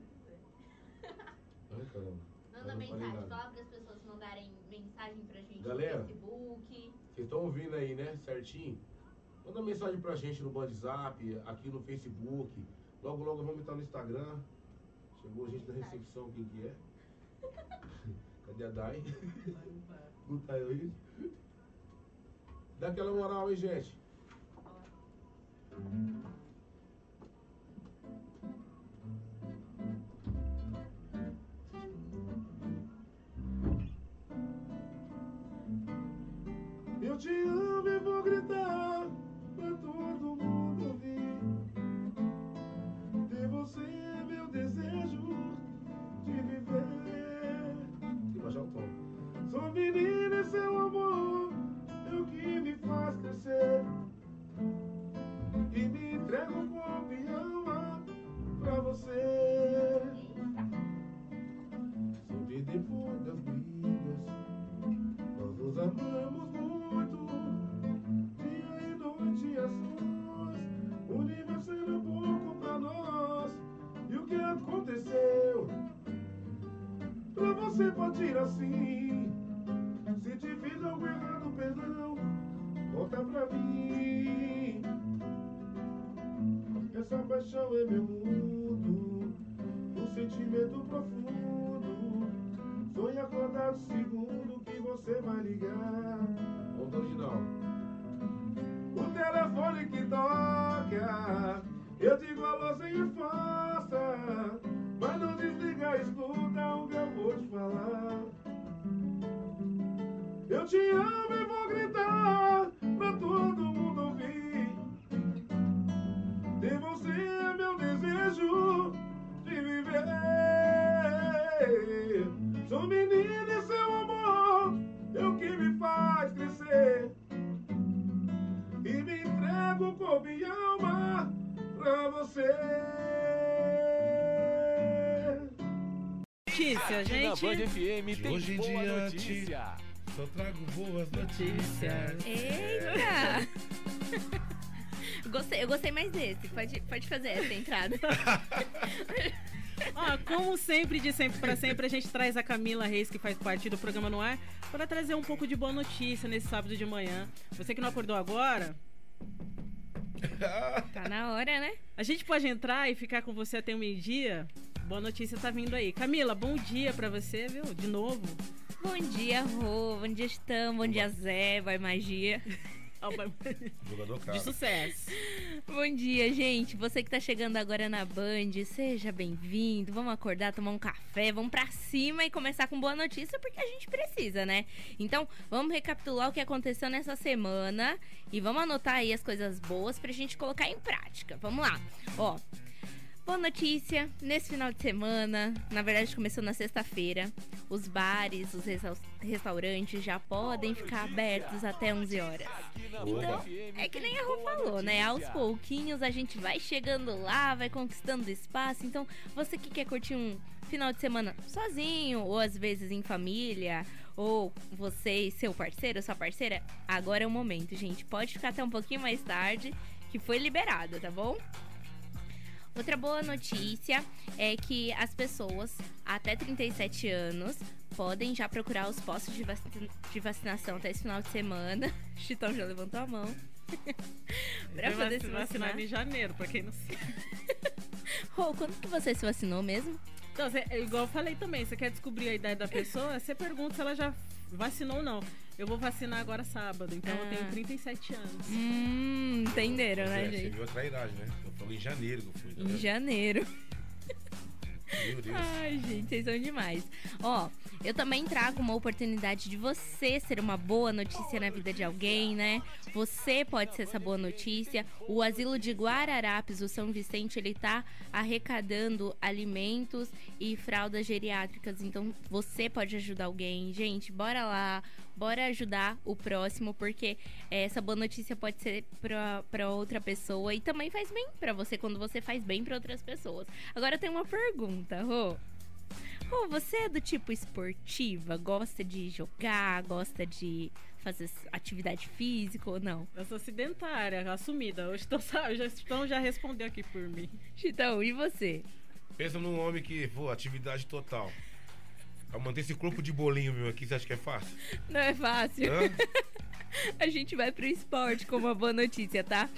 Ai, caramba. Manda mensagem, fala para as pessoas mandarem mensagem pra gente, galera, no Facebook. Vocês estão ouvindo aí, né? Certinho? Manda mensagem pra gente no WhatsApp, aqui no Facebook. Logo, logo vamos estar no Instagram. Chegou a gente da recepção, quem que é? Cadê a Dai? Não tá aí? Dá aquela moral aí, gente. Eu te amo e vou gritar pra todo mundo ouvir. Ter você é meu desejo de viver. E baixar o tom. Sou menina e seu amor é o que me faz crescer. E me entrego com pião pra você. Soube depois das brigas, nós nos amamos muito. Dia e noite as suas, o universo era pouco pra nós. E o que aconteceu? Pra você partir assim, se te fiz algo errado, perdão, volta pra mim. Essa paixão é meu mundo, um sentimento profundo. Sonho acordado segundo que você vai ligar. Volta original. O telefone que toca, eu digo alô sem força, mas não desliga, escuta o que eu vou te falar. Eu te amo e vou gritar pra todo mundo ouvir. Ter você é meu desejo de viver. Sou menina e seu amor é o que me faz crescer. E me entrego com minha alma pra você. Notícia, gente. Na Band FM tem hoje em boa dia notícia. Só trago boas notícias. Eita! Gostei, eu gostei mais desse. Pode fazer essa entrada. Ó, como sempre, de sempre pra sempre, a gente traz a Camila Reis, que faz parte do programa No Ar, para trazer um pouco de boa notícia nesse sábado de manhã. Você que não acordou agora... Tá na hora, né? A gente pode entrar e ficar com você até o meio-dia. Boa notícia tá vindo aí. Camila, bom dia pra você, viu? De novo. Bom dia, Rô. Bom dia, Chitão. Bom dia, Zé. Vai magia. De sucesso. Bom dia, gente. Você que tá chegando agora na Band, seja bem-vindo. Vamos acordar, tomar um café, vamos pra cima e começar com boa notícia, porque a gente precisa, né? Então, vamos recapitular o que aconteceu nessa semana e vamos anotar aí as coisas boas pra gente colocar em prática. Vamos lá. Ó, boa notícia, nesse final de semana, na verdade começou na sexta-feira, os bares, os restaurantes já podem ficar abertos até 11 horas. Então, é que nem a Rô falou, né? Aos pouquinhos a gente vai chegando lá, vai conquistando espaço. Então, você que quer curtir um final de semana sozinho, ou às vezes em família, ou você e seu parceiro, sua parceira, agora é o momento, gente. Pode ficar até um pouquinho mais tarde, que foi liberado, tá bom? Outra boa notícia é que as pessoas até 37 anos podem já procurar os postos de vacinação até esse final de semana. Chitão já levantou a mão. Pra poder se vacinar em janeiro, pra quem não sabe. Rô, quando que você se vacinou mesmo? Então, cê, igual eu falei também, você quer descobrir a idade da pessoa, você pergunta se ela já vacinou ou não. Eu vou vacinar agora sábado, então eu tenho 37 anos. Entenderam, né, gente? Você viu outra idade, né? Eu falei em janeiro que eu fui. Tá em janeiro. Meu Deus. Ai, gente, vocês são demais. Ó, Eu também trago uma oportunidade de você ser uma boa notícia na vida de alguém, né? Você pode ser essa boa notícia. O asilo de Guararapes, o São Vicente, ele tá arrecadando alimentos e fraldas geriátricas. Então, você pode ajudar alguém. Gente, bora lá, bora ajudar o próximo, porque essa boa notícia pode ser pra outra pessoa e também faz bem pra você, quando você faz bem pra outras pessoas. Agora eu tenho uma pergunta, Rô. Pô, você é do tipo esportiva? Gosta de jogar? Gosta de fazer atividade física ou não? Eu sou sedentária, assumida. Hoje Chitão já respondeu aqui por mim. Chitão, e você? Pensa num homem que, pô, atividade total. Pra manter esse corpo de bolinho meu aqui, você acha que é fácil? Não é fácil. Hã? A gente vai pro esporte com uma boa notícia, tá?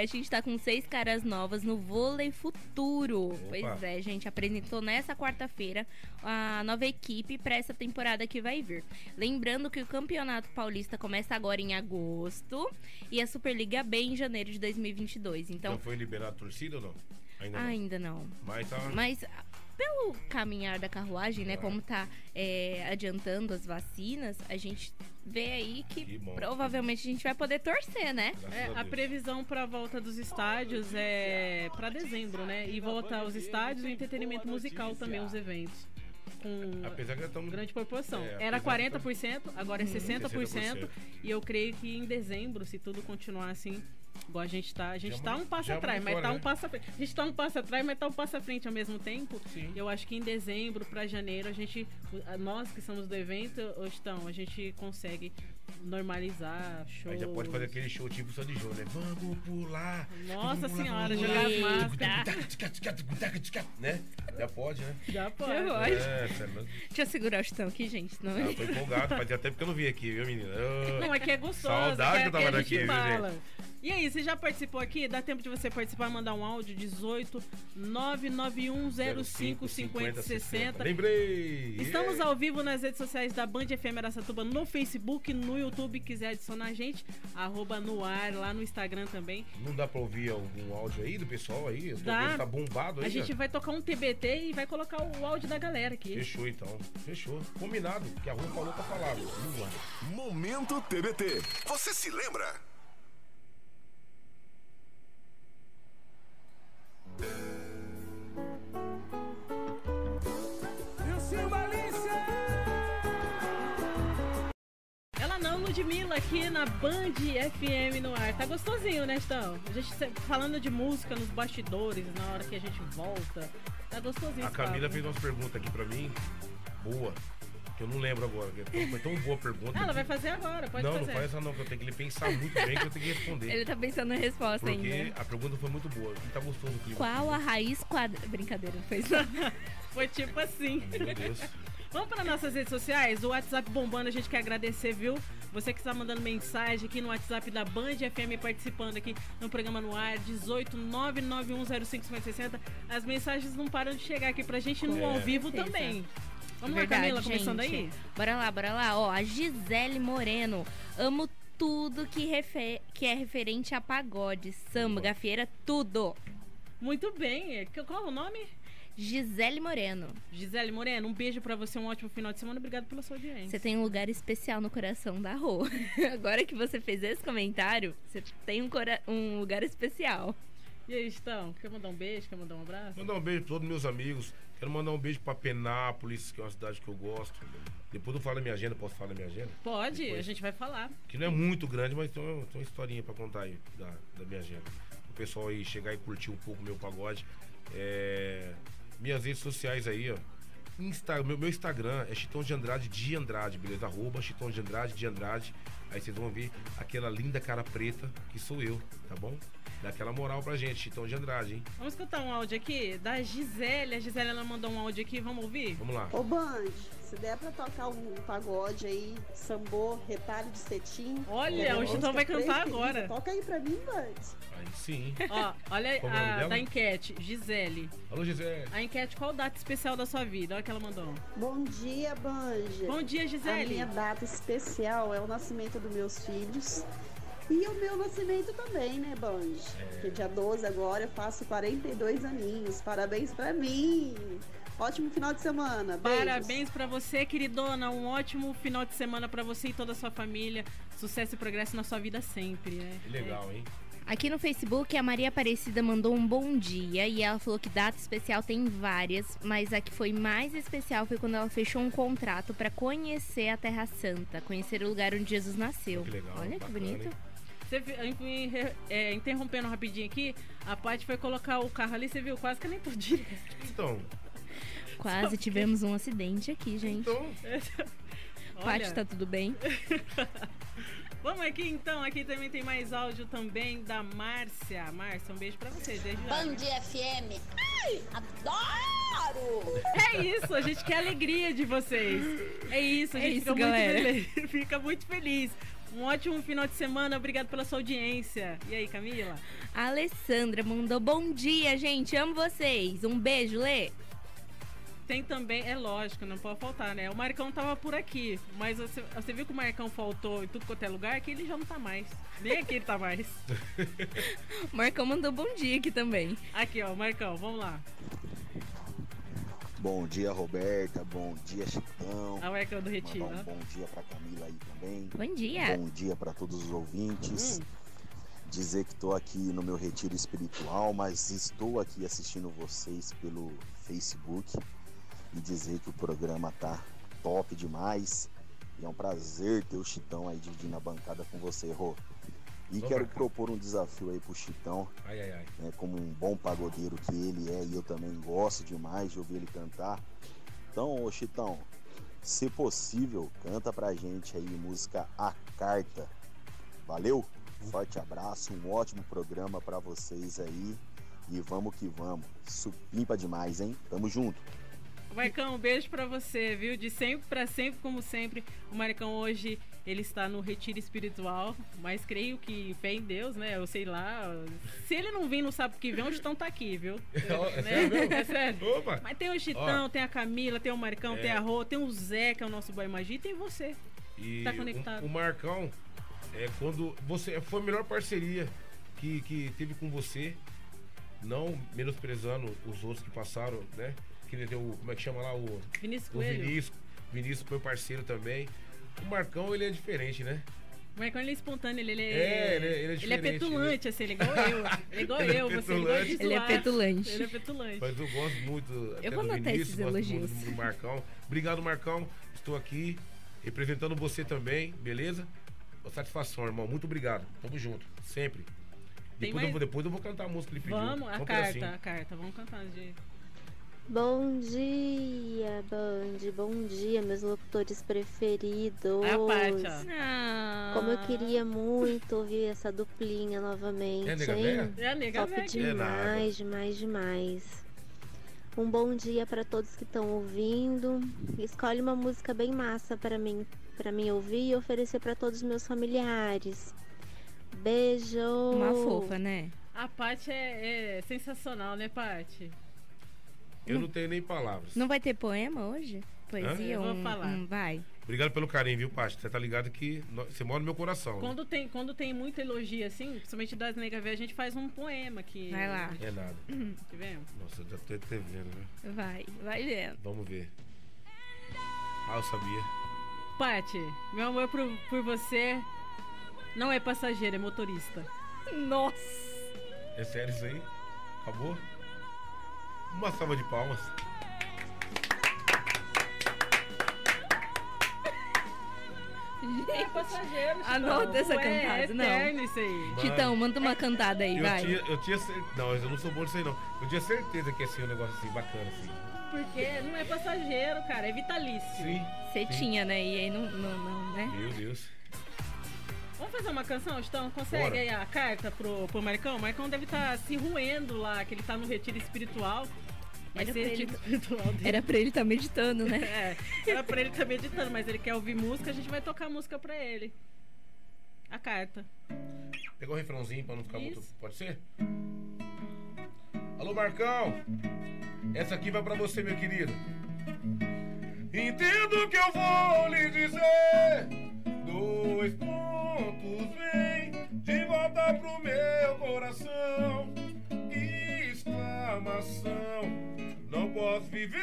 A gente tá com 6 caras novas no vôlei futuro. Opa. Pois é, a gente apresentou nessa quarta-feira a nova equipe pra essa temporada que vai vir. Lembrando que o Campeonato Paulista começa agora em agosto e a Superliga B em janeiro de 2022. Então foi liberada a torcida ou não? Ainda não. Mas pelo caminhar da carruagem, né, como tá adiantando as vacinas, a gente vê aí que provavelmente a gente vai poder torcer, né? A previsão pra volta dos estádios é pra dezembro, né? E volta aos estádios e entretenimento musical também, os eventos. Com apesar que grande proporção. Era 40%, agora é 60%. E eu creio que em dezembro, se tudo continuar assim, igual a gente tá um passo atrás, mas tá um passo à frente. A gente tá um passo atrás, mas tá um passo à frente ao mesmo tempo. Sim. Eu acho que em dezembro pra janeiro, nós que somos do evento, a gente consegue normalizar shows. Aí já pode fazer aquele show tipo só de jogo, né? Vamos pular! Nossa senhora, jogar as máscaras. Né? Já pode, né? Já pode. Deixa eu segurar o Chitão aqui, gente. Não... Ah, eu tô empolgado, fazia até porque eu não vim aqui, viu, menina? Não, é que é gostoso. Saudade que eu tava daqui, viu, gente? E aí, você já participou aqui? Dá tempo de você participar, mandar um áudio, 18 991 05 50 60. Lembrei! Estamos ao vivo nas redes sociais da Band FM Araçatuba, no Facebook, no YouTube. Quiser adicionar a gente, @noar, lá no Instagram também. Não dá pra ouvir algum áudio aí do pessoal aí? Eu tô vendo, tá bombado aí. A gente vai tocar um TBT e vai colocar o áudio da galera aqui. Fechou, então. Fechou. Combinado, que a Rô falou pra falar. Momento TBT. Você se lembra? Ela não, Ludmilla, aqui na Band FM no ar. Tá gostosinho, né, Chitão? A gente falando de música nos bastidores, na hora que a gente volta. Tá gostosinho. A Camila fez umas perguntas aqui pra mim. Boa. Que eu não lembro agora. Foi tão boa a pergunta. Ela vai fazer agora, pode fazer. Não faz essa não, que eu tenho que pensar muito bem, que eu tenho que responder. Ele tá pensando em resposta ainda. Porque a pergunta foi muito boa. Ele tá gostoso do clipe. Qual a raiz quadrada... Brincadeira, não fez nada. Foi tipo assim. Meu Deus. Vamos para nossas redes sociais, o WhatsApp bombando, a gente quer agradecer, viu? Você que está mandando mensagem aqui no WhatsApp da Band FM, participando aqui no programa no ar, 18 991 05 50 60. As mensagens não param de chegar aqui pra gente no ao vivo também. Vamos lá, Camila, começando aí? Bora lá. Ó, a Gisele Moreno, amo tudo que é referente a pagode, samba, gafieira, tudo. Muito bem, qual é o nome? Gisele Moreno, um beijo pra você, um ótimo final de semana, obrigado pela sua audiência. Você tem um lugar especial no coração da Rô. Agora que você fez esse comentário, você tem um lugar especial. E aí, Chitão, quer mandar um beijo, quer mandar um abraço? Mandar um beijo pra todos meus amigos. Quero mandar um beijo pra Penápolis, que é uma cidade que eu gosto. Depois eu falo da minha agenda, posso falar da minha agenda? Pode, depois. A gente vai falar. Que não é muito grande, mas tem uma historinha pra contar aí da minha agenda. O pessoal aí chegar e curtir um pouco o meu pagode. Minhas redes sociais aí, ó. Meu Instagram é Chitão de Andrade, beleza? @ Chitão de Andrade. Aí vocês vão ver aquela linda cara preta que sou eu, tá bom? Dá aquela moral pra gente, Chitão de Andrade, hein? Vamos escutar um áudio aqui da Gisele. A Gisele, ela mandou um áudio aqui, vamos ouvir? Vamos lá. Ô Band, se der pra tocar um pagode aí, sambô, retalho de cetim. Olha, o Chitão vai cantar agora. Toca aí pra mim, Band. Aí sim. Ó, olha da enquete, Gisele. Alô, Gisele. A enquete, qual data especial da sua vida? Olha o que ela mandou. Bom dia, Band. Bom dia, Gisele. A minha data especial é o nascimento dos meus filhos. E o meu nascimento também, né, Band? Porque dia 12 agora eu faço 42 aninhos. Parabéns pra mim! Ótimo final de semana. Beijos. Parabéns pra você, queridona. Um ótimo final de semana pra você e toda a sua família. Sucesso e progresso na sua vida sempre. Né? Que legal, hein? Aqui no Facebook, a Maria Aparecida mandou um bom dia e ela falou que data especial tem várias, mas a que foi mais especial foi quando ela fechou um contrato para conhecer a Terra Santa, conhecer o lugar onde Jesus nasceu. Que legal, olha que bonito. Hein? Interrompendo rapidinho aqui, a Paty foi colocar o carro ali, você viu? Quase que nem tô direto. Então. Quase tivemos um acidente aqui, gente. Então. Paty, tá tudo bem? Vamos aqui então, aqui também tem mais áudio também da Márcia. Márcia, um beijo pra vocês. Band FM. Ai, adoro! É isso, a gente quer a alegria de vocês. É isso, a gente fica muito feliz. Um ótimo final de semana, obrigado pela sua audiência. E aí, Camila? A Alessandra mandou bom dia, gente, amo vocês. Um beijo, Lê. Tem também, é lógico, não pode faltar, né? O Marcão tava por aqui, mas você viu que o Marcão faltou em tudo quanto é lugar, que ele já não tá mais. Nem aqui ele tá mais. O Marcão mandou bom dia aqui também. Aqui, ó, Marcão, vamos lá. Bom dia, Roberta. Bom dia, Chitão. A Marcão do Retiro. Um bom dia pra Camila aí também. Bom dia. Bom dia pra todos os ouvintes. Dizer que estou aqui no meu retiro espiritual, mas estou aqui assistindo vocês pelo Facebook. E dizer que o programa tá top demais. E é um prazer ter o Chitão aí dividindo a bancada com você, Rô. E quero propor um desafio aí pro Chitão. Né, como um bom pagodeiro que ele é, e eu também gosto demais de ouvir ele cantar. Então, ô Chitão, se possível, canta pra gente aí música A Carta. Valeu? Forte abraço, um ótimo programa pra vocês aí. E vamos que vamos. Supimpa demais, hein? Tamo junto. Marcão, um beijo pra você, viu? De sempre pra sempre, como sempre. O Marcão hoje, ele está no retiro espiritual, mas creio que fé em Deus, né? Eu sei lá. Se ele não vir no sábado que vem, o Chitão tá aqui, viu? É sério? Opa. Mas tem o Chitão, tem a Camila, tem o Marcão, tem a Rô, tem o Zé, que é o nosso boy magia, e tem você. E tá conectado. O Marcão, quando você, foi a melhor parceria que teve com você, não menosprezando os outros que passaram, né? Como é que chama lá? O Vinícius Coelho. Vinícius foi parceiro também. O Marcão, ele é diferente, né? O Marcão, ele é espontâneo, ele é diferente. Ele é petulante, assim, ele é igual eu. Ele é igual eu, você gosta de zoar. Ele é petulante. Ele é petulante. Mas eu gosto muito até do Vinícius, gosto muito do Marcão. Obrigado, Marcão. Estou aqui representando você também, beleza? Satisfação, irmão. Muito obrigado. Tamo junto, sempre. Depois eu vou cantar a música que ele pediu. Vamos, a carta. Vamos cantar de... Bom dia, meus locutores preferidos. É a Pátia. Como eu queria muito ouvir essa duplinha novamente, hein? Top demais, demais, demais. Um bom dia para todos que estão ouvindo. Escolhe uma música bem massa para mim ouvir e oferecer para todos os meus familiares. Beijo. Uma fofa, né? A Pátia é sensacional, né, Pátia? Eu não tenho nem palavras. Não vai ter poema hoje? Poesia? Eu vou falar. Vai. Obrigado pelo carinho, viu, Paty? Você tá ligado que você mora no meu coração. Quando, né? Quando tem muito elogio, assim, principalmente das Nega V, a gente faz um poema aqui. Vai lá. É nada. Tá vendo? Nossa, eu já tô até vendo, né? Vai vendo. Vamos ver. Ah, eu sabia. Paty, meu amor por você não é passageiro, é motorista. Nossa! É sério isso aí? Acabou? Uma salva de palmas. Gente, passageiro, Chitão. Anota essa cantada, não. É eterno isso aí. Chitão, manda uma cantada aí, vai. Eu tinha certeza. Não, eu não sou bom disso aí, não. Eu tinha certeza que ia ser um negócio assim, bacana, assim. Porque não é passageiro, cara, é vitalício. Sim. Você tinha, né? E aí não, né? Meu Deus. Vamos fazer uma canção, Chitão? Consegue aí a carta pro Marcão? O Marcão deve estar se roendo lá, que ele tá no retiro espiritual. Mas era pra ele estar meditando, né? Era pra ele estar meditando, mas ele quer ouvir música, a gente vai tocar música pra ele. A carta. Pegou o refrãozinho pra não ficar muito... Pode ser? Alô, Marcão! Essa aqui vai pra você, meu querido. Entendo que eu vou lhe dizer 2 pontos vem de volta pro meu coração. Exclamação, não posso viver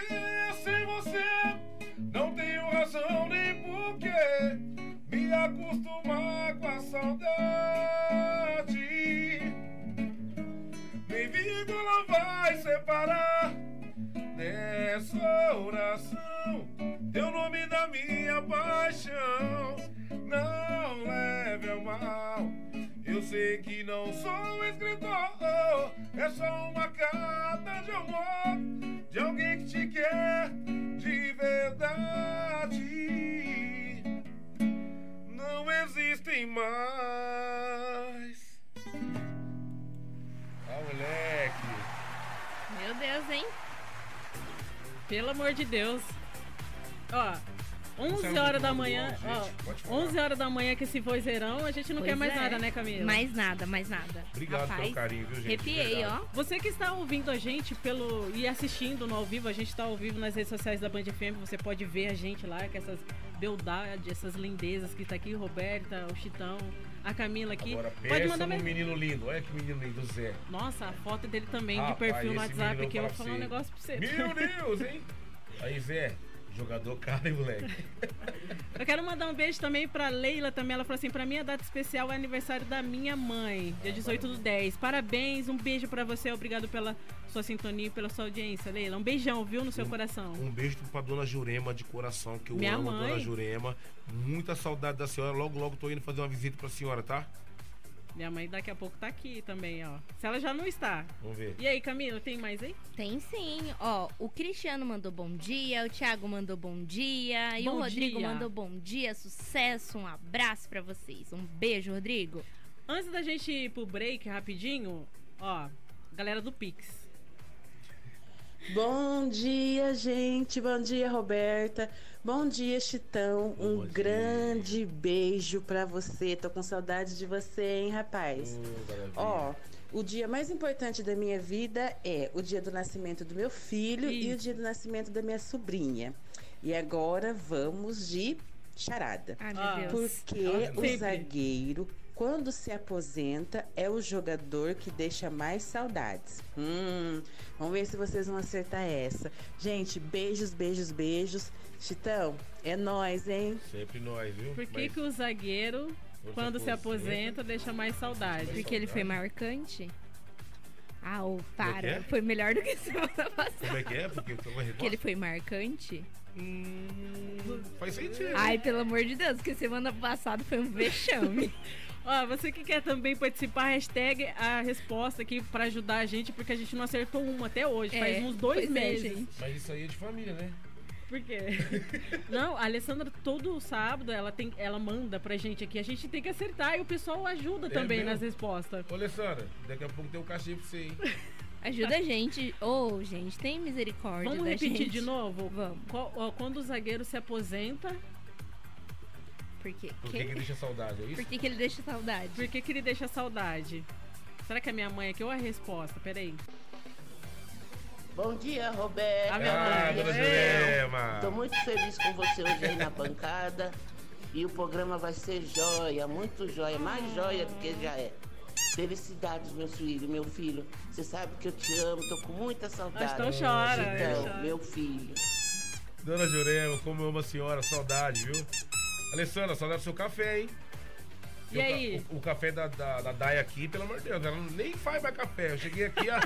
isso oração, teu nome da minha paixão. Não leve ao mal, eu sei que não sou escritor, é só uma carta de amor, de alguém que te quer de verdade. Não existem mais. Ah, moleque. Meu Deus, hein? Pelo amor de Deus. Ó, 11 horas da manhã, ó, 11 horas da manhã que esse vozeirão, a gente não quer mais nada, né, Camila? Mais nada, mais nada. Obrigado pelo carinho, viu, gente? Arrepiei, ó. Você que está ouvindo a gente pelo e assistindo no ao vivo, a gente está ao vivo nas redes sociais da Band FM, você pode ver a gente lá, com essas beldades, essas lindezas que tá aqui, Roberta, o Chitão, a Camila aqui. Agora, pode mandar um menino lindo, olha que menino lindo, o Zé. Nossa, a foto dele também, de perfil no WhatsApp, que eu vou falar um negócio pra você. Meu Deus, hein? Aí, Zé. Jogador caro, hein, moleque? Eu quero mandar um beijo também pra Leila também. Ela falou assim, pra mim a data especial é aniversário da minha mãe, dia 18/10. Parabéns, um beijo pra você. Obrigado pela sua sintonia e pela sua audiência, Leila. Um beijão, viu, no seu coração. Um beijo pra dona Jurema de coração, que eu minha amo, mãe. Dona Jurema. Muita saudade da senhora. Logo, logo tô indo fazer uma visita pra senhora, tá? Minha mãe daqui a pouco tá aqui também, ó. Se ela já não está. Vamos ver. E aí, Camila, tem mais aí? Tem sim, ó. O Cristiano mandou bom dia, o Thiago mandou bom dia. E o Rodrigo mandou bom dia, sucesso, um abraço pra vocês. Um beijo, Rodrigo. Antes da gente ir pro break rapidinho, ó, galera do Pix. Bom dia, gente. Bom dia, Roberta. Bom dia, Chitão. Um grande beijo pra você. Tô com saudade de você, hein, rapaz? Ó, o dia mais importante da minha vida é o dia do nascimento do meu filho e o dia do nascimento da minha sobrinha. E agora vamos de charada. Ai, meu Deus. Porque o zagueiro, quando se aposenta, é o jogador que deixa mais saudades. Vamos ver se vocês vão acertar essa. Gente, beijos, beijos, beijos. Chitão, é nóis, hein? Sempre nóis, viu? Por que que o zagueiro, quando se aposenta, deixa mais saudades? Porque ele foi marcante? Ah, ou para. Foi melhor do que semana passada. Como é que é? Porque ele foi marcante? Faz sentido. Ai, pelo amor de Deus, que semana passada foi um vexame. Ó, você que quer também participar, hashtag a resposta aqui pra ajudar a gente, porque a gente não acertou uma até hoje, faz uns 2 meses. Gente. Mas isso aí é de família, né? Por quê? Não, a Alessandra todo sábado ela manda pra gente aqui, a gente tem que acertar e o pessoal ajuda também nas respostas. Ô, Alessandra, daqui a pouco tem um cachê pra você, hein? Ajuda a gente. Ô, gente, tem misericórdia. Vamos repetir gente. De novo? Vamos. Quando o zagueiro se aposenta... Por que ele deixa saudade, é isso? Por que ele deixa saudade? Por que ele deixa saudade? Será que a minha mãe aqui ou a resposta? Peraí. Bom dia, Roberto. Tô muito feliz com você hoje aí na bancada. E o programa vai ser joia, muito joia. Mais joia do que já é. Felicidades, meu filho. Você sabe que eu te amo, tô com muita saudade. Então chora. Então, meu filho. Dona Jurema, como eu amo a senhora, saudade, viu? Alessandra, só dá seu café, hein? E aí? O café da Dai aqui, pelo amor de Deus, ela nem faz mais café. Eu cheguei aqui há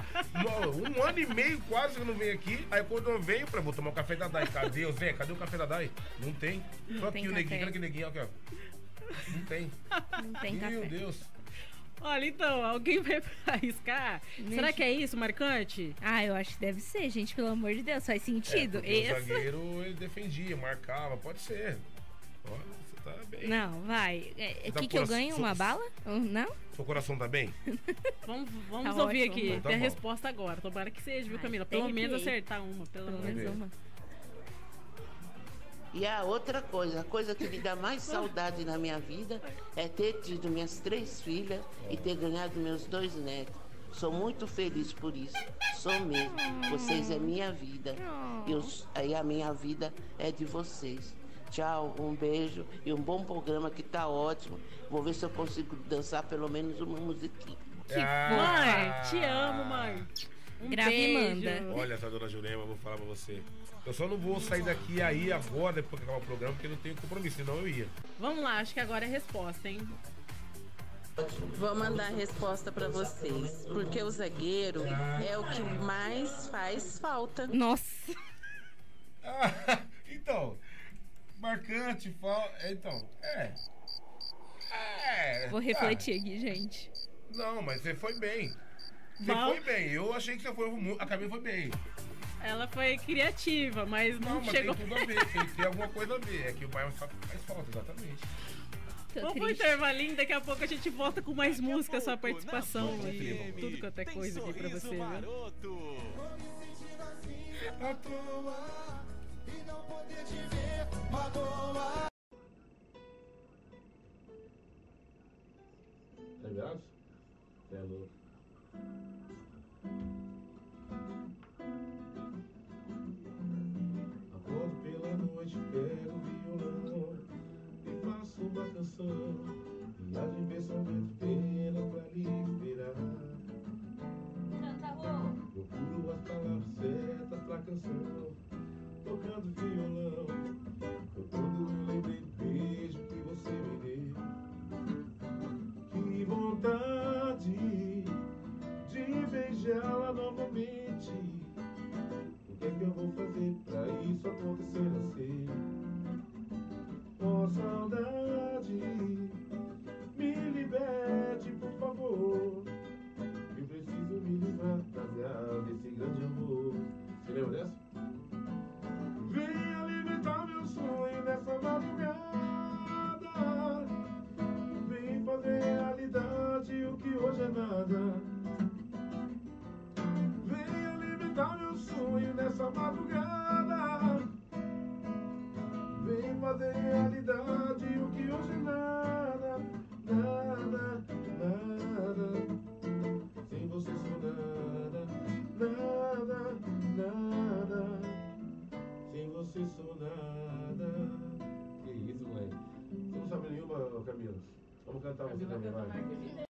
um ano e meio quase que eu não venho aqui. Aí quando eu venho, vou tomar o café da Dai. Cadê o Zé? Cadê o café da Dai? Não tem. Só aqui o neguinho, cadê o neguinho? Aqui, ó. Não tem. Não tem café. Meu Deus. Olha, então, alguém vai arriscar? Gente. Será que é isso, marcante? Ah, eu acho que deve ser, gente, pelo amor de Deus, faz sentido. O zagueiro, ele defendia, marcava, pode ser. Olha, você tá bem. Não, vai. É tá que eu ganho? Uma bala? Não? Seu coração tá bem? Vamos tá ouvir ótimo. Aqui. Não, tá tem a resposta agora. Tomara que seja, viu, Camila? Pelo menos acertar uma. Pelo menos uma. E a outra coisa, a coisa que me dá mais saudade na minha vida é ter tido minhas 3 filhas e ter ganhado meus 2 netos. Sou muito feliz por isso. Sou mesmo. Vocês é minha vida. E a minha vida é de vocês. Tchau, um beijo e um bom programa que tá ótimo. Vou ver se eu consigo dançar pelo menos uma musiquinha. Que foi! Te amo, mãe. Grave e manda. Olha, essa dona Jurema, eu vou falar pra você. Eu só não vou sair daqui aí agora, depois que acabar o programa, porque eu não tenho compromisso, senão eu ia. Vamos lá, acho que agora é a resposta, hein? Vou mandar a resposta pra vocês. Porque o zagueiro é o que mais faz falta. Nossa! Ah, então, marcante, falta. Então, é. É. Vou refletir aqui, gente. Não, mas você foi bem. Você foi bem. Eu achei que você foi. A Camila foi bem. Ela foi criativa, mas não chegou. Não, mas tem tudo a ver. Tem alguma coisa a ver. É que o pai faz falta, exatamente. Vamos pro intervalinho, daqui a pouco a gente volta com mais daqui música, pouco, sua participação e tudo quanto é coisa aqui pra você. Maroto. Tá ligado? Você é louco. Acordo pela noite, pego o violão e faço uma canção. E a diversão dentro dela pra lhe esperar. Procuro as palavras certas pra canção, tocando violão. Eu quando me lembrei do beijo que você me deu. Que vontade de beijá-la novamente. O que é que eu vou fazer pra isso acontecer assim? Oh, saudade, me liberte, por favor. Eu preciso me livrar desse grande amor. Você lembra dessa? Venha alimentar meu sonho nessa madrugada. Vem fazer realidade o que hoje é nada. Venha alimentar meu sonho nessa madrugada. Vem fazer realidade o que hoje é nada. Nada, nada. Sem você sou nada, nada, nada. Sem você sou nada. Que isso, mãe? Você não sabe nenhuma, Camila? Vamos cantar você também, vai.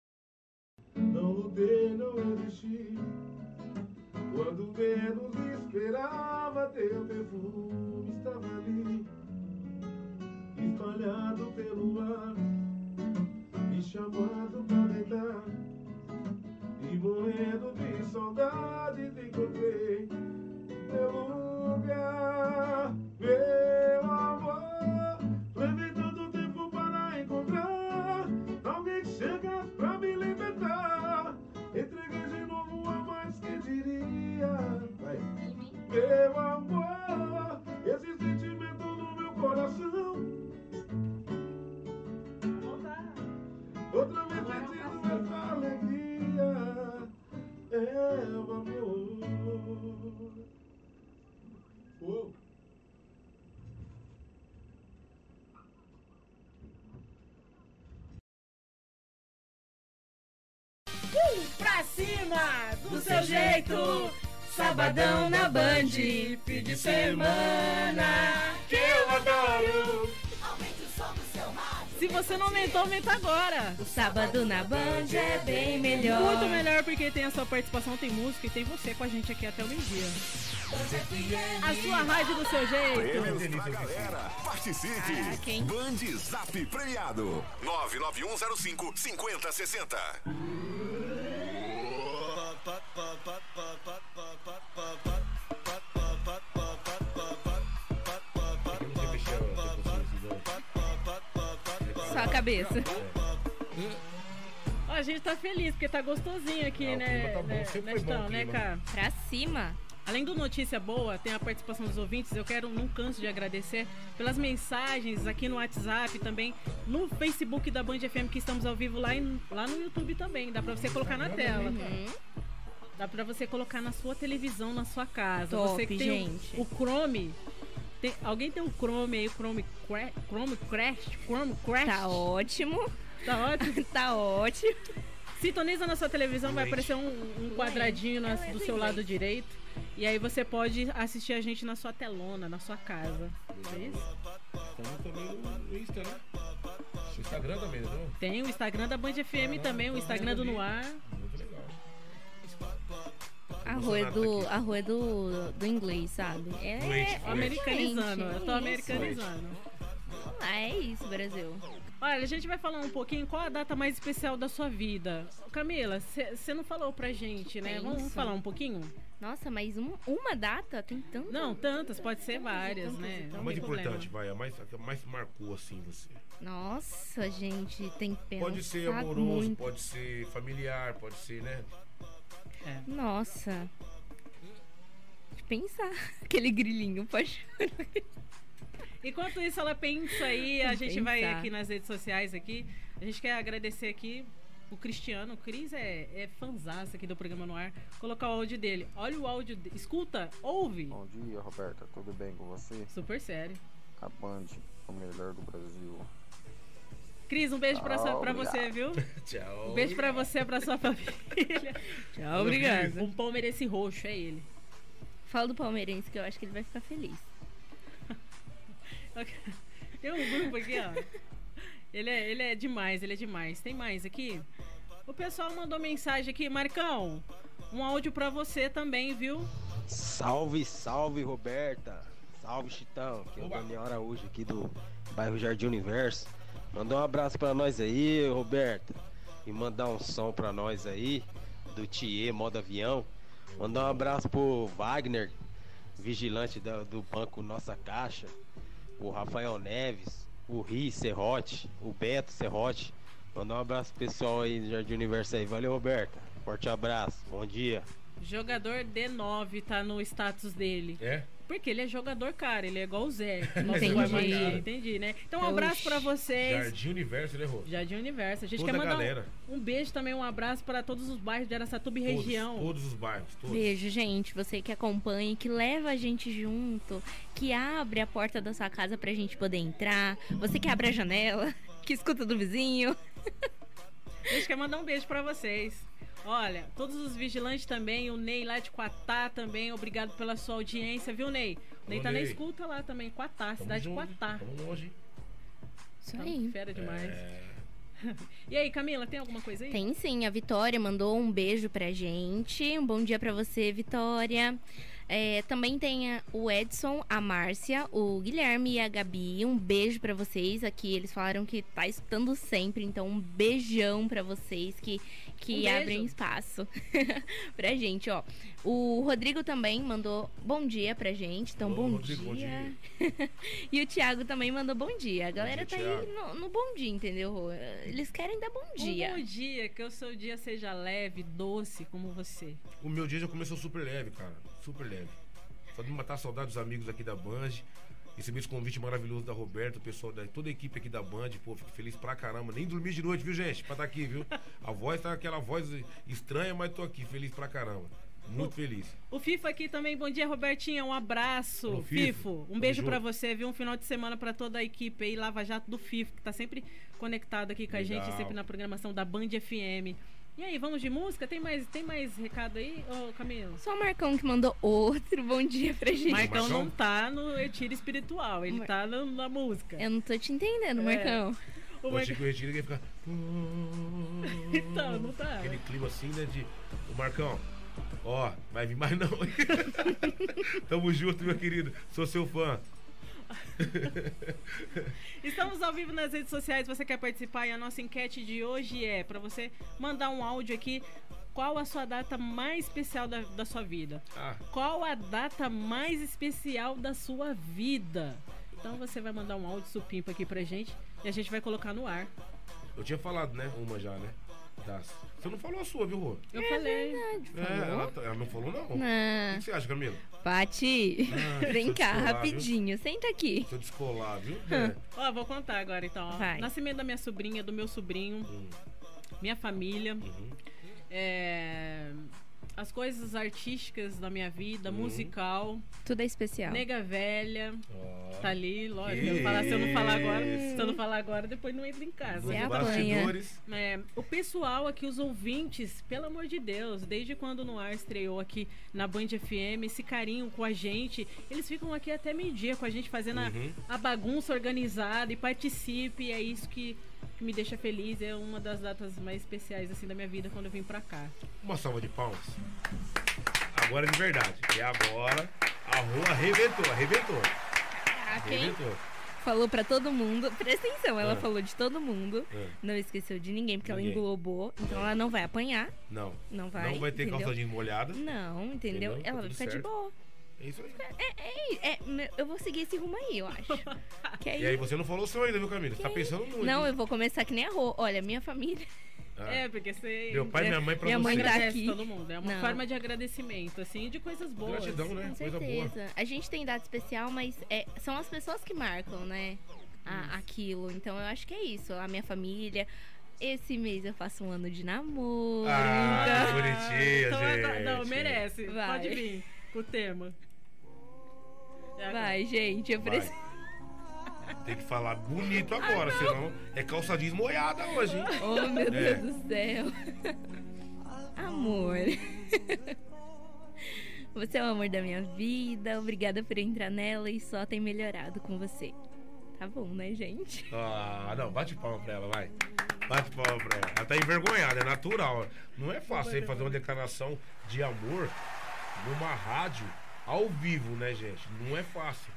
Não lutei, não resisti. Quando menos esperava, teu perfume estava ali, espalhado pelo ar, me chamando pra deitar. E morrendo de saudade te encontrei meu lugar, meu amor. Levei tanto tempo para encontrar alguém que chega pra me libertar. Entreguei de novo a mais que diria. Vai. Meu amor, esse sentimento no meu coração. Outra vez sentindo essa alegria. Ela me ouve. Uou. Pra cima, do seu jeito. Sabadão na Band, fim de semana que eu adoro. Aumente o som do seu mar. Se você não aumentou, aumenta agora. O sábado na Band é bem melhor. Muito melhor porque tem a sua participação, tem música e tem você com a gente aqui até o meio-dia. A sua rádio do seu jeito. Prêmios pra galera. Participe. Ah, Band Zap premiado. 99105-5060. Só a cabeça. Ó, a gente tá feliz, porque tá gostosinho aqui, né? Tá bom. Né, Chitão, né, cara? Pra cima. Além do notícia boa, tem a participação dos ouvintes. Eu quero, não canso de agradecer pelas mensagens aqui no WhatsApp, também no Facebook da Band FM, que estamos ao vivo lá, lá no YouTube também. Dá pra você colocar na tela. Dá pra você colocar na sua televisão, na sua casa. Top, você que tem gente. O Chrome... Tem, alguém tem o Chrome aí, Chrome Crash? Tá ótimo. Tá ótimo? Tá ótimo. Sintoniza na sua televisão, vai aparecer um quadradinho do seu lado direito. E aí você pode assistir a gente na sua telona, na sua casa. Beleza? O Instagram também, não? Tem o Instagram da Band FM também, o Instagram do Noir. Muito legal. Arroz do inglês, sabe? É americanizando. Eu tô americanizando. Ah, é isso, Brasil. Olha, a gente vai falar um pouquinho qual a data mais especial da sua vida. Camila, você não falou pra gente, né? Vamos falar um pouquinho? Nossa, mas uma data? Tem tantas? Não, tantas, pode ser várias, né? A mais importante, vai, a mais marcou, assim, você. Nossa, gente, tem que pensar. Pode ser amoroso, muito. Pode ser familiar, pode ser, né? É. Nossa. De pensar. Aquele grilinho, pode... Enquanto isso ela pensa aí, a gente vai aqui nas redes sociais aqui. A gente quer agradecer aqui o Cristiano. O Cris é fanzaço aqui do programa No Ar. Colocar o áudio dele. Olha o áudio, escuta, ouve. Bom dia, Roberta, tudo bem com você? Super sério. A Band, o melhor do Brasil. Cris, um beijo pra você, viu? Tchau. Um beijo pra você, pra sua família. Tchau, obrigado. Um palmeirense roxo, é ele. Fala do palmeirense que eu acho que ele vai ficar feliz. Tem um grupo aqui, ó. Ele é demais, ele é demais. Tem mais aqui? O pessoal mandou mensagem aqui. Marcão, um áudio pra você também, viu? Salve, salve, Roberta. Salve, Chitão. Que é o Daniel Araújo aqui do bairro Jardim Universo. Mandou um abraço pra nós aí, Roberta. E mandar um som pra nós aí do Thier, modo avião. Mandar um abraço pro Wagner, vigilante do banco Nossa Caixa. O Rafael Neves, o Ri Serrote, o Beto Serrote. Mandar um abraço pro pessoal aí do Jardim Universo aí. Valeu, Roberta. Forte abraço. Bom dia. Jogador D9 tá no status dele. É? Porque ele é jogador, cara. Ele é igual o Zé. Entendi, né? Então, um abraço pra vocês. Jardim Universo, né, Rô? Jardim Universo. A gente quer mandar um beijo também, um abraço pra todos os bairros de Araçatuba e região. Todos os bairros, todos. Beijo, gente. Você que acompanha, que leva a gente junto, que abre a porta da sua casa pra gente poder entrar. Você que abre a janela, que escuta do vizinho. A gente quer mandar um beijo pra vocês. Olha, todos os vigilantes também, o Ney lá de Quatá também, obrigado pela sua audiência, viu, Ney? O Ney tá na escuta lá também, Quatá, cidade de Quatá. Tamo longe. Isso aí. Fera demais. E aí, Camila, tem alguma coisa aí? Tem sim, a Vitória mandou um beijo pra gente. Um bom dia pra você, Vitória. Também tem o Edson, a Márcia, o Guilherme e a Gabi. Um beijo pra vocês aqui. Eles falaram que tá escutando sempre, então um beijão pra vocês que abrem espaço pra gente, ó. O Rodrigo também mandou bom dia pra gente, então bom dia. E o Thiago também mandou bom dia. A galera tá aí no bom dia, entendeu, Rô? Eles querem dar bom dia. Um bom dia, que o seu dia seja leve, doce, como você. O meu dia já começou super leve, cara. Super leve. Só de matar a saudade dos amigos aqui da Band. Recebi esse convite maravilhoso da Roberta, o pessoal da toda a equipe aqui da Band. Pô, fico feliz pra caramba. Nem dormi de noite, viu, gente? Pra estar aqui, viu? A voz tá aquela voz estranha, mas tô aqui, feliz pra caramba. Muito feliz. O Fifo aqui também, bom dia, Robertinha, um abraço. Fifo, um beijo pra você, viu? Um final de semana pra toda a equipe aí, Lava Jato do Fifo, que tá sempre conectado aqui com a gente, sempre na programação da Band FM. E aí, vamos de música? Tem mais recado aí, ô Camilo? Só o Marcão que mandou outro bom dia pra gente. Marcão não tá no retiro espiritual, ele tá na música. Eu não tô te entendendo, Marcão. O Marcão que o retiro ia ficar... Então, não tá. Aquele clima assim, né, de... O Marcão... Ó, vai vir mais não. Tamo junto, meu querido. Sou seu fã. Estamos ao vivo nas redes sociais. Você quer participar? E a nossa enquete de hoje é pra você mandar um áudio aqui. Qual a sua data mais especial da sua vida? Qual a data mais especial da sua vida? Então você vai mandar um áudio supimpa aqui pra gente e a gente vai colocar no ar. Eu tinha falado, né? Uma já, né? Você não falou a sua, viu, Rô? Eu falei. Verdade, ela não falou, não. O que você acha, Camila? Pati, vem cá, rapidinho. Viu? Senta aqui. Deixa eu descolar, viu? Ó, vou contar agora, então. Ó. Nascimento da minha sobrinha, do meu sobrinho, minha família, as coisas artísticas da minha vida, musical. Tudo é especial. Nega velha, tá ali, lógico. Se eu não falar agora, depois não entra em casa. Você apanha. O pessoal aqui, os ouvintes, pelo amor de Deus, desde quando o Noir estreou aqui na Band FM, esse carinho com a gente, eles ficam aqui até meio-dia com a gente, fazendo a bagunça organizada e participe, é isso que me deixa feliz, é uma das datas mais especiais assim da minha vida quando eu vim pra cá. Uma salva de palmas. Agora de verdade. E agora a rua arrebentou. Arrebentou. Falou pra todo mundo. Presta atenção, ela falou de todo mundo. Não esqueceu de ninguém, porque ela englobou. Então ela não vai apanhar. Não. Não vai. Não vai ter calçadinho molhada. Não, entendeu? Ela vai ficar de boa. É isso aí. Eu vou seguir esse rumo aí, eu acho. E aí você não falou o seu ainda, viu, Camila? Você tá pensando muito. Não, eu vou começar que nem a Rô. Olha, minha família. É, porque você... Meu pai e minha mãe pra minha você. Minha mãe tá aqui. Todo mundo. É uma forma de agradecimento, assim, de coisas boas. Gratidão, né? Com certeza. Coisa boa. A gente tem data especial, mas são as pessoas que marcam, né? Aquilo. Então, eu acho que é isso. A minha família... Esse mês eu faço um ano de namoro. Ah, que bonitinho, então, gente. Não, merece. Vai. Pode vir com o tema. Vai, gente. Eu preciso... Tem que falar bonito agora, senão é calçadinha molhada hoje. Oh, meu Deus do céu. Amor. Você é o amor da minha vida. Obrigada por entrar nela e só tem melhorado com você. Tá bom, né, gente? Ah, não. Bate palma pra ela, vai. Bate palma pra ela. Ela tá envergonhada, é natural. Não é fácil aí fazer uma declaração de amor numa rádio ao vivo, né, gente? Não é fácil.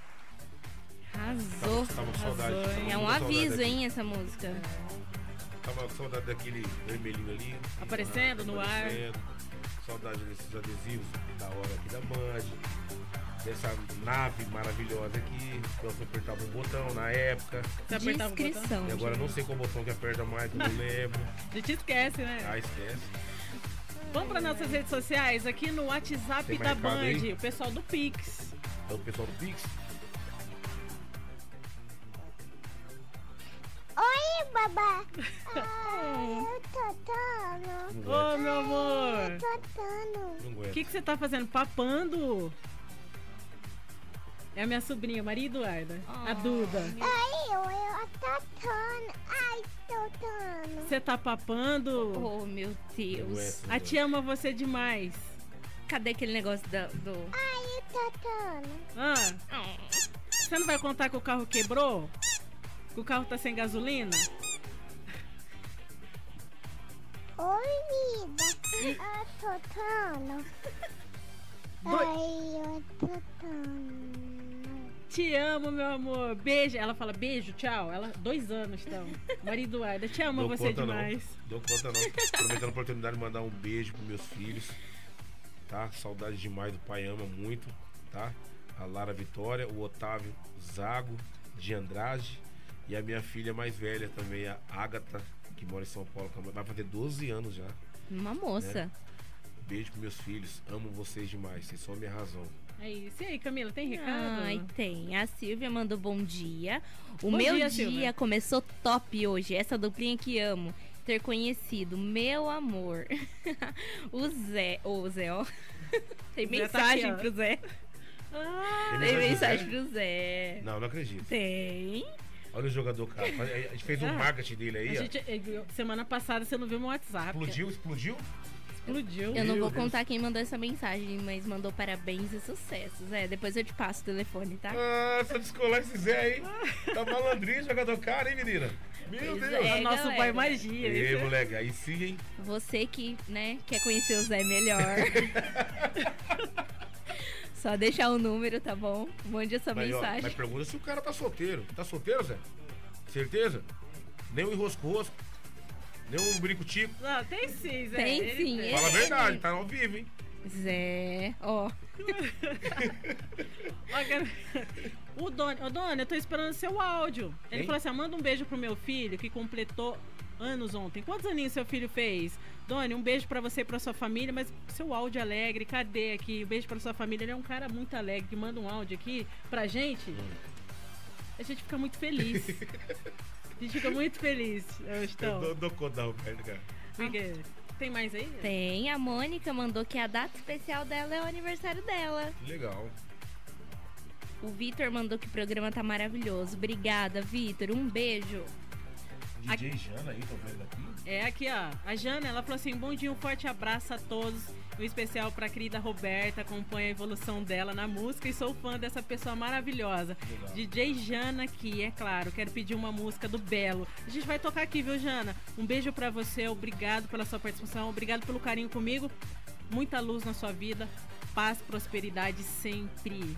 Arrasou. Tava com saudade. É um aviso, hein, essa música. Tava com saudade daquele vermelhinho ali. Aparecendo no ar. Saudade desses adesivos da hora aqui da Band. Dessa nave maravilhosa aqui. Eu apertava um botão na época. Você apertava um botão? E agora eu não sei qual botão que aperta mais, não lembro. A gente esquece, né? Ah, esquece. Vamos para nossas redes sociais. Aqui no WhatsApp da Band. O pessoal do Pix. É o pessoal do Pix? Oi, babá! Eu tô tando. Ô, meu amor! Eu tô tando. O que você tá fazendo? Papando? É a minha sobrinha, Maria Eduarda. A Duda. Ai, eu tô tando. Ai, tô tando. Você tá papando? Oh, meu Deus. A tia ama você demais. Cadê aquele negócio do... Ai, eu tô tando. Ah. Você não vai contar que o carro quebrou? O carro tá sem gasolina? Oi, vida. Eu tô tando. Oi, eu tô tando. Te amo, meu amor. Beijo. Ela fala beijo, tchau. Ela, 2 anos, então. Maria Eduarda, te amo você demais. Não dou conta, não. Aproveitando a oportunidade de mandar um beijo pros meus filhos. Tá? Saudade demais do pai, ama muito. Tá? A Lara Vitória, o Otávio Zago de Andrade. E a minha filha mais velha também, a Ágata, que mora em São Paulo, vai fazer 12 anos já. Uma moça. Né? Beijo pros meus filhos, amo vocês demais, vocês são a minha razão. É isso. E aí, Camila, tem recado? Ai, tem. A Silvia mandou bom dia. Bom dia, Silvia. Começou top hoje, essa duplinha que amo. Ter conhecido, meu amor. O Zé, ó. Tem mensagem pro Zé. Tem mensagem pro Zé. Não, não acredito. Tem. Olha o jogador, cara. A gente fez um marketing dele aí, semana passada você não viu meu WhatsApp. Explodiu? Eu não vou contar quem mandou essa mensagem, mas mandou parabéns e sucessos. É, depois eu te passo o telefone, tá? Ah, só descolar esse Zé aí. Tá malandrinho, jogador cara, hein, menina? Meu Deus. É o nosso pai magia. Ei, moleque, aí sim, hein? Você que, né, quer conhecer o Zé melhor. Só deixar o número, tá bom? Mande essa mensagem. Mas pergunta se o cara tá solteiro. Tá solteiro, Zé? Certeza? Nem um enrosco-rosco. Nem um brinco-tico. Não, tem sim, Zé. Tem sim. Fala a verdade, tá ao vivo, hein? Zé, ó. Ô, Dona, eu tô esperando o seu áudio. Ele falou assim, manda um beijo pro meu filho que completou anos ontem. Quantos aninhos seu filho fez? Doni, um beijo pra você e pra sua família, mas seu áudio alegre, cadê aqui? Um beijo pra sua família, ele é um cara muito alegre que manda um áudio aqui pra gente. A gente fica muito feliz. Eu dou conta da Roberta, cara. Tem mais aí? Tem, a Mônica mandou que a data especial dela é o aniversário dela. Legal. O Vitor mandou que o programa tá maravilhoso. Obrigada, Vitor, um beijo. DJ Jana aí, tô vendo aqui. É, aqui, ó. A Jana, ela falou assim, bom dia, um forte abraço a todos. Um especial pra querida Roberta, acompanho a evolução dela na música e sou fã dessa pessoa maravilhosa. Legal. DJ Jana aqui, é claro, quero pedir uma música do Belo. A gente vai tocar aqui, viu, Jana? Um beijo pra você, obrigado pela sua participação, obrigado pelo carinho comigo. Muita luz na sua vida, paz, prosperidade sempre.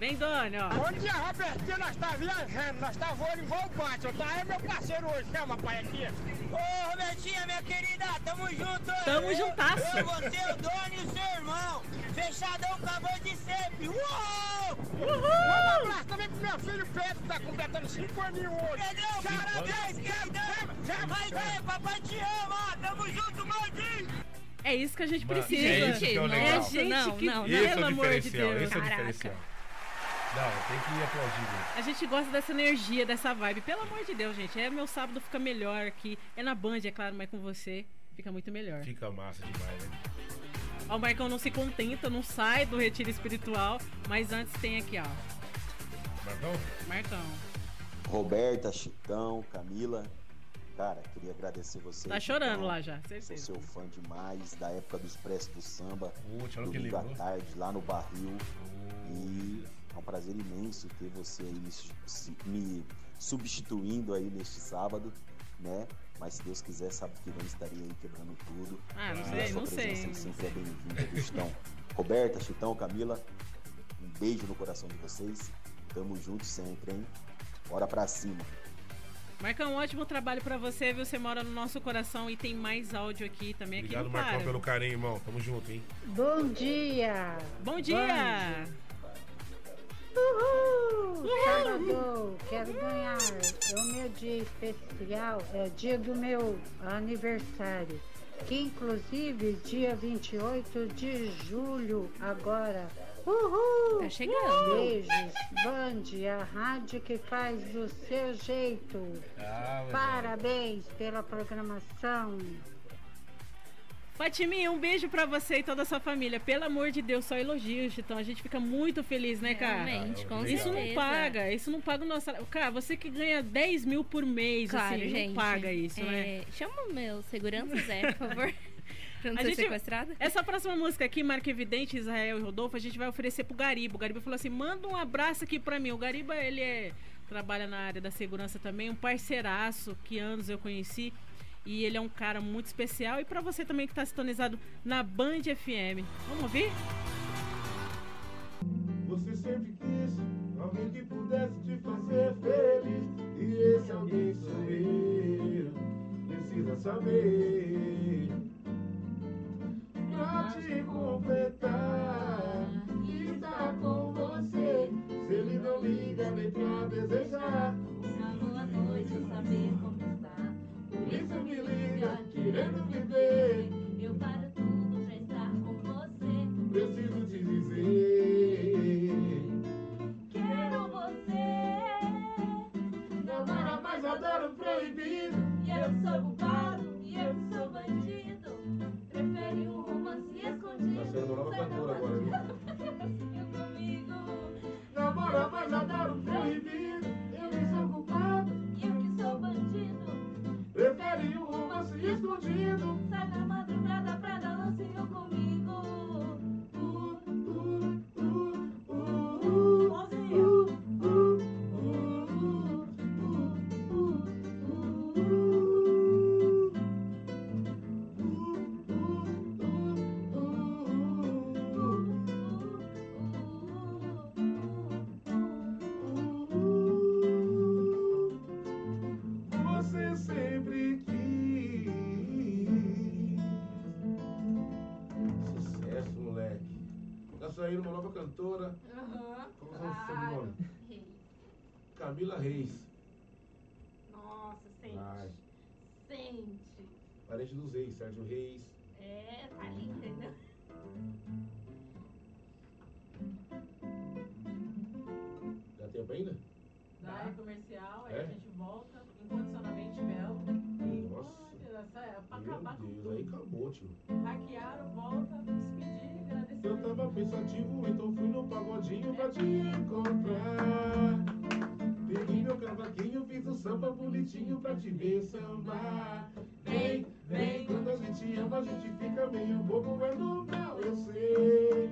Vem, Dani, ó. Onde a Robertinha, nós tá viajando, nós tá voando em volante. Eu tá aí, meu parceiro hoje, chama, pai, aqui. Ô, Robertinha, minha querida, tamo junto. Tamo juntasso. Eu, você, o Doni e o seu irmão. Fechadão com a Band sempre. Uou! Uhul! Um abraço também pro meu filho Pedro, que tá completando 5 aninhos hoje. Pedrão, parabéns, queridão. Mas é, papai te ama. Tamo junto, maldinho. É isso que a gente precisa. Gente, é gente que, pelo amor de Deus. Isso é o diferencial. Não, tem que ir aplaudir. A gente gosta dessa energia, dessa vibe. Pelo amor de Deus, gente. É, meu sábado fica melhor aqui. É na Band, é claro, mas com você fica muito melhor. Fica massa demais, né? Ó, o Marcão não se contenta, não sai do retiro espiritual. Mas antes tem aqui, ó. Marcão? Marcão. Roberta, Chitão, Camila. Cara, queria agradecer você. Tá chorando então, lá já, certeza. Sou seu fã demais da época do Expresso do Samba, domingo à tarde, lá no Barril. E é um prazer imenso ter você aí me substituindo aí neste sábado, né? Mas se Deus quiser, sabe que não estaria aí quebrando tudo. Ah, não sei, não sei. Sempre é bem-vinda, Roberta, Chitão, Camila, um beijo no coração de vocês. Tamo junto sempre, hein? Bora pra cima. Marcão, um ótimo trabalho pra você, viu? Você mora no nosso coração e tem mais áudio aqui também. Obrigado, aqui no Marcão, pelo carinho, irmão. Tamo junto, hein? Bom dia! Bom dia! Uhul! Sábado, quero ganhar. É o meu dia especial, é o dia do meu aniversário. Que, inclusive, dia 28 de julho, agora. Uhul! Tá chegando. Beijos, Band, a rádio que faz do seu jeito. Ah, parabéns pela programação. Fatiminha, um beijo pra você e toda a sua família. Pelo amor de Deus, só elogios, Chitão. A gente fica muito feliz, né, cara? Realmente, com certeza. Isso não paga o nosso salário. Cara, você que ganha 10 mil por mês, claro, assim, gente, não paga isso, né? Chama o meu segurança, Zé, por favor. Pra não ser sequestrada. Essa próxima música aqui, Marca Evidente, Israel e Rodolfo, a gente vai oferecer pro Gariba. O Gariba falou assim, manda um abraço aqui pra mim. O Gariba, ele trabalha na área da segurança também, um parceiraço que anos eu conheci. E ele é um cara muito especial. E pra você também que tá sintonizado na Band FM. Vamos ouvir? Você sempre quis alguém que pudesse te fazer feliz. E esse alguém sou eu. Precisa saber pra te completar e estar com você. Se ele não liga nem pra desejar, uma boa noite eu saber como está. Por isso me liga, querendo me ver. Eu paro tudo pra estar com você. Preciso te dizer, quero você. Namora, mas adoro proibido. E eu sou culpado, e eu sou bandido. Prefere um romance escondido. Tá sendo nova cantora agora, viu? Comigo. Namora, mas adoro proibido. Eu que sou culpado, e eu que sou bandido. Prefere um romance escondido. Sai na madrugada pra dar lancinho comigo. Uma nova cantora, como é o nome? Reis. Camila Reis. Nossa, sente. Vai. Sente. Parente dos Reis, Sérgio Reis. É, tá linda, né? Dá tempo ainda? Dá comercial, aí a gente volta incondicionalmente Belo. Nossa. Pra acabar com tudo. Aí acabou, tio. Hackearam, volta, despedir, agradecer. Eu tava pensativo, então fui no pagodinho pra te encontrar. Peguei meu cavaquinho, fiz o samba bonitinho pra te ver sambar. Vem, vem, quando a gente ama, a gente fica meio bobo, é normal, eu sei.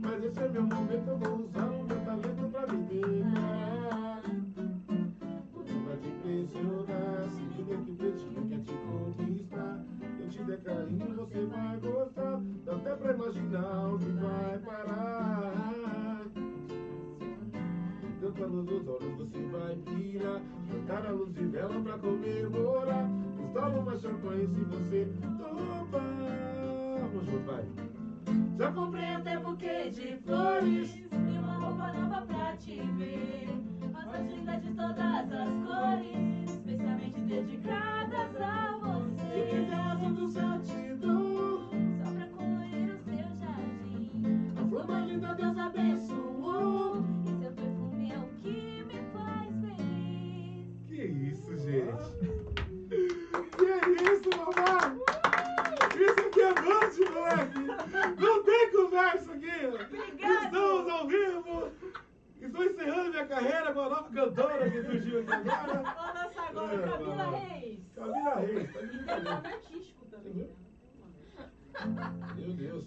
Mas esse é meu momento, eu vou usar o meu talento pra me pegar. Te impressionar, se liga que o pretinho quer te conquistar. Eu te der carinho, você vai gostar. Dá até pra imaginar onde vai parar. quando dos olhos você vai pirar. Juntar a luz de vela pra comemorar. Instala uma champanhe se você topa. Vamos junto, vai. Já comprei até buquê de flores e uma roupa nova pra te ver. Nossas lindas de todas as cores, especialmente dedicadas a você. Se quiser azul do céu te dou, só pra colorir o seu jardim. A flor mais linda Deus abençoou, e seu perfume é o que me faz feliz. Que isso, gente. Que isso, mamãe. Isso aqui é noite, moleque. Não tem conversa aqui. Obrigado. Estamos ao vivo. Estou encerrando minha carreira com a nova cantora que surgiu aqui agora. Nossa, agora é, Camila Reis. Camila Reis. Tá artístico também, né? Meu Deus.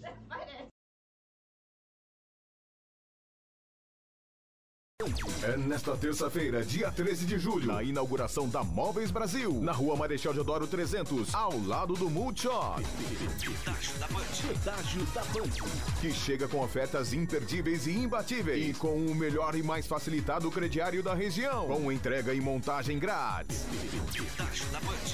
É nesta terça-feira, dia 13 de julho, na inauguração da Móveis Brasil, na Rua Marechal Deodoro 300, ao lado do Multishop. Pedágio da Band, que chega com ofertas imperdíveis e imbatíveis e com o melhor e mais facilitado crediário da região, com entrega e montagem grátis.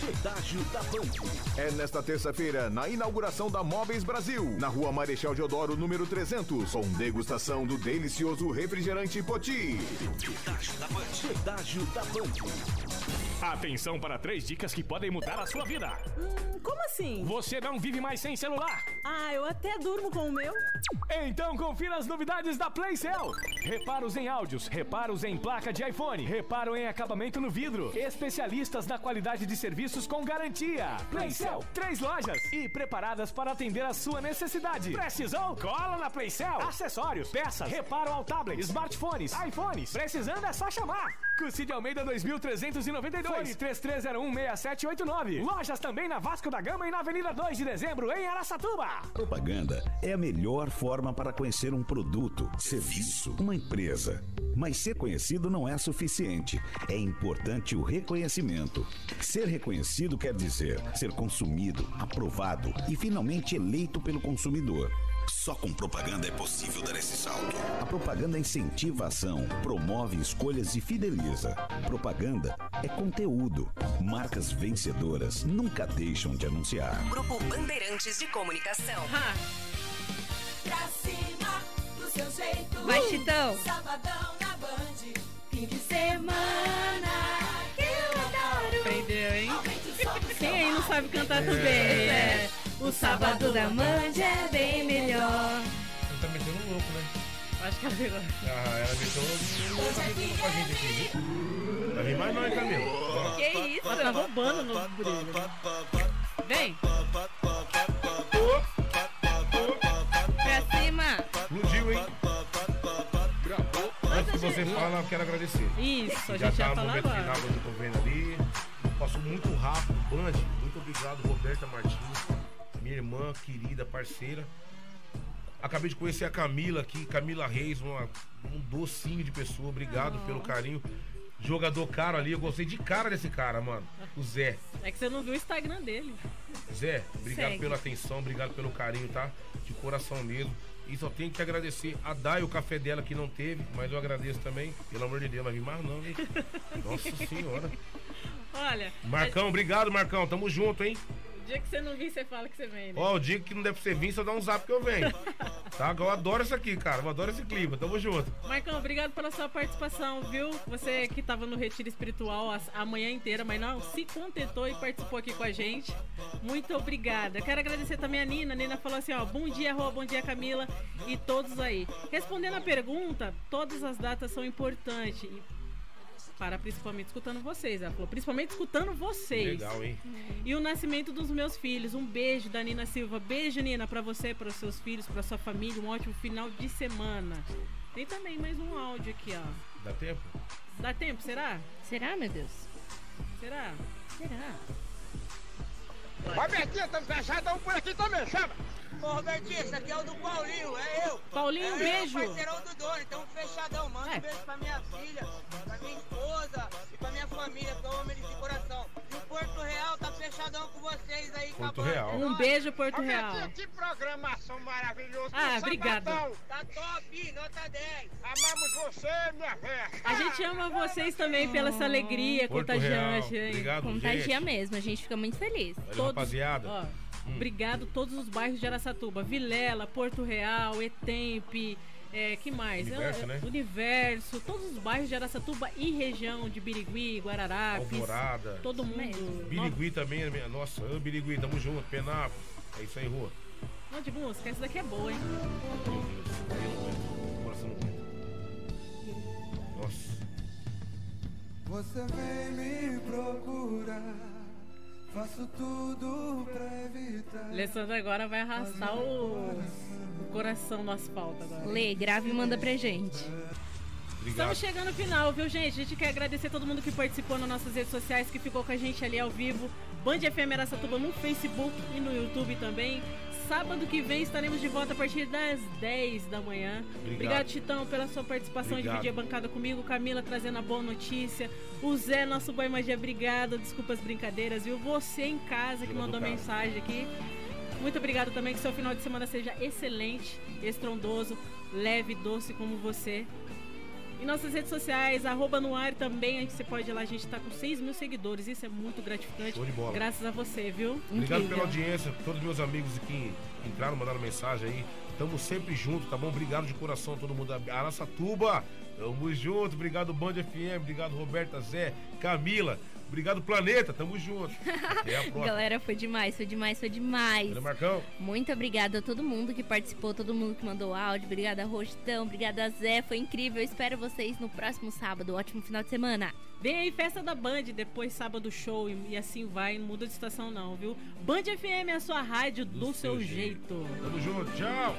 Pedágio da Band. É nesta terça-feira, na inauguração da Móveis Brasil, na Rua Marechal Deodoro número 300, com degustação do delicioso refrigerante Poti. Pedágio da Band. Atenção para 3 dicas que podem mudar a sua vida. Como assim? Você não vive mais sem celular. Ah, eu até durmo com o meu. Então confira as novidades da Playcell. Reparos em áudios, reparos em placa de iPhone, reparo em acabamento no vidro. Especialistas na qualidade de serviços com garantia. Playcell, 3 lojas e preparadas para atender a sua necessidade. Precisou? Cola na Playcell. Acessórios, peças, reparo ao tablet, smartphones, iPhones. Precisando é só chamar. Curso de Almeida 2392. Fone 33016789. Lojas também na Vasco da Gama e na Avenida 2 de Dezembro, em Araçatuba. Propaganda é a melhor forma para conhecer um produto, serviço, uma empresa. Mas ser conhecido não é suficiente. É importante o reconhecimento. Ser reconhecido quer dizer ser consumido, aprovado e finalmente eleito pelo consumidor. Só com propaganda é possível dar esse salto. A propaganda incentiva a ação, promove escolhas e fideliza. Propaganda é conteúdo. Marcas vencedoras nunca deixam de anunciar. Grupo Bandeirantes de Comunicação. Pra cima, do seu jeito. Vai, Chitão. Sabadão na Band. Fim de semana. Que eu adoro. Aprendeu, hein? Quem aí não sabe cantar tudo bem, né? O sábado da Band é bem melhor. Você tá metendo um louco, né? Acho que ela virou. Ah, ela meteu um louco com a gente aqui. Vai vir mais nós, Camila. Que isso? Ela tá roubando no Bruno. Vem. Pra cima. Explodiu, hein? Antes que você fala, eu quero agradecer. Isso, a gente já tá no momento final, eu tô vendo ali. Passou muito rápido, Band. Muito obrigado, Roberta Martins. Minha irmã, querida, parceira. Acabei de conhecer a Camila aqui, Camila Reis, um docinho de pessoa. Obrigado pelo carinho. Jogador caro ali, eu gostei de cara desse cara, mano. O Zé. É que você não viu o Instagram dele. Zé, obrigado pela atenção, obrigado pelo carinho, tá? De coração mesmo. E só tenho que agradecer a Dai, o café dela que não teve, mas eu agradeço também. Pelo amor de Deus, vai vir mais não, hein? Nossa senhora. Olha. Marcão, obrigado, Marcão. Tamo junto, hein? O dia que você não vir, você fala que você vem, né? Ó, o dia que não der pra você vir, só dá um zap que eu venho. Tá? Eu adoro isso aqui, cara. Eu adoro esse clima. Tamo junto. Marcão, obrigado pela sua participação, viu? Você que tava no retiro espiritual a manhã inteira, mas não se contentou e participou aqui com a gente. Muito obrigada. Quero agradecer também a Nina. A Nina falou assim, ó, bom dia, Rô, bom dia, Camila e todos aí. Respondendo a pergunta, todas as datas são importantes. Principalmente escutando vocês, ela falou. Principalmente escutando vocês. Legal, hein? E o nascimento dos meus filhos. Um beijo da Nina Silva. Beijo, Nina, pra você, para os seus filhos, pra sua família. Um ótimo final de semana. Tem também mais um áudio aqui, ó. Dá tempo? Dá tempo, será? Será, meu Deus? Será? Será? Robertinha, estamos fechados, estamos por aqui também, chama! Ô, Robertinho, esse aqui é o do Paulinho, é eu. Paulinho, um beijo. É o parceirão do dono, então fechadão. Manda um beijo pra minha filha, pra minha esposa e pra minha família, que eu amo eles de coração. E o Porto Real tá fechado Obrigadão com vocês aí, Porto Real. Um beijo, Porto Real. Que programação maravilhosa. Ah, obrigado. Tá top, nota 10. Amamos você, minha velha. A gente ama vocês também pela essa alegria contagiante. Obrigado, contagia mesmo, a gente fica muito feliz. Valeu, todos, rapaziada. Ó, obrigado todos os bairros de Araçatuba. Vilela, Porto Real, Etempe... É, que mais? Universo, né? Universo, todos os bairros de Araçatuba e região de Birigui, Guararapes, Alvorada, todo mundo. Birigui também, nossa, Birigui, tamo junto, Penápolis, é isso aí, rua. Não, de música, essa daqui é boa, hein? Meu Deus, eu não coração não. Nossa. Você vem me procurar. Faço tudo pra evitar. Alessandra agora vai arrastar o coração no asfalto agora. Lê, grave e manda pra gente. Obrigado. Estamos chegando ao final, viu, gente? A gente quer agradecer a todo mundo que participou nas nossas redes sociais, que ficou com a gente ali ao vivo. Band FM Araçatuba no Facebook e no YouTube também. Sábado que vem estaremos de volta a partir das 10 da manhã. Obrigado, Chitão, pela sua participação. Obrigado. Dividir a bancada comigo. Camila trazendo a boa notícia. O Zé, nosso boy magia, obrigado. Desculpa as brincadeiras, viu? Você em casa que mandou mensagem aqui. Muito obrigado também. Que seu final de semana seja excelente, estrondoso, leve e doce como você. Em nossas redes sociais, @noar também, você pode ir lá, a gente tá com 6 mil seguidores, isso é muito gratificante. Show de bola. Graças a você, viu? Obrigado pela audiência, todos meus amigos que entraram, mandaram mensagem aí, tamo sempre junto, tá bom? Obrigado de coração a todo mundo da Araçatuba, tamo junto, obrigado Band FM, obrigado Roberta, Zé, Camila, obrigado Planeta, tamo junto. Até a próxima. Galera, foi demais, foi demais, foi demais. Valeu, Marcão. Muito obrigada a todo mundo que participou, todo mundo que mandou áudio, obrigada Rostão, obrigada Zé, foi incrível, eu espero você vocês no próximo sábado. Ótimo final de semana. Vem aí, festa da Band, depois sábado show e assim vai, não muda de estação não, viu? Band FM é a sua rádio do seu jeito. Tamo junto, tchau!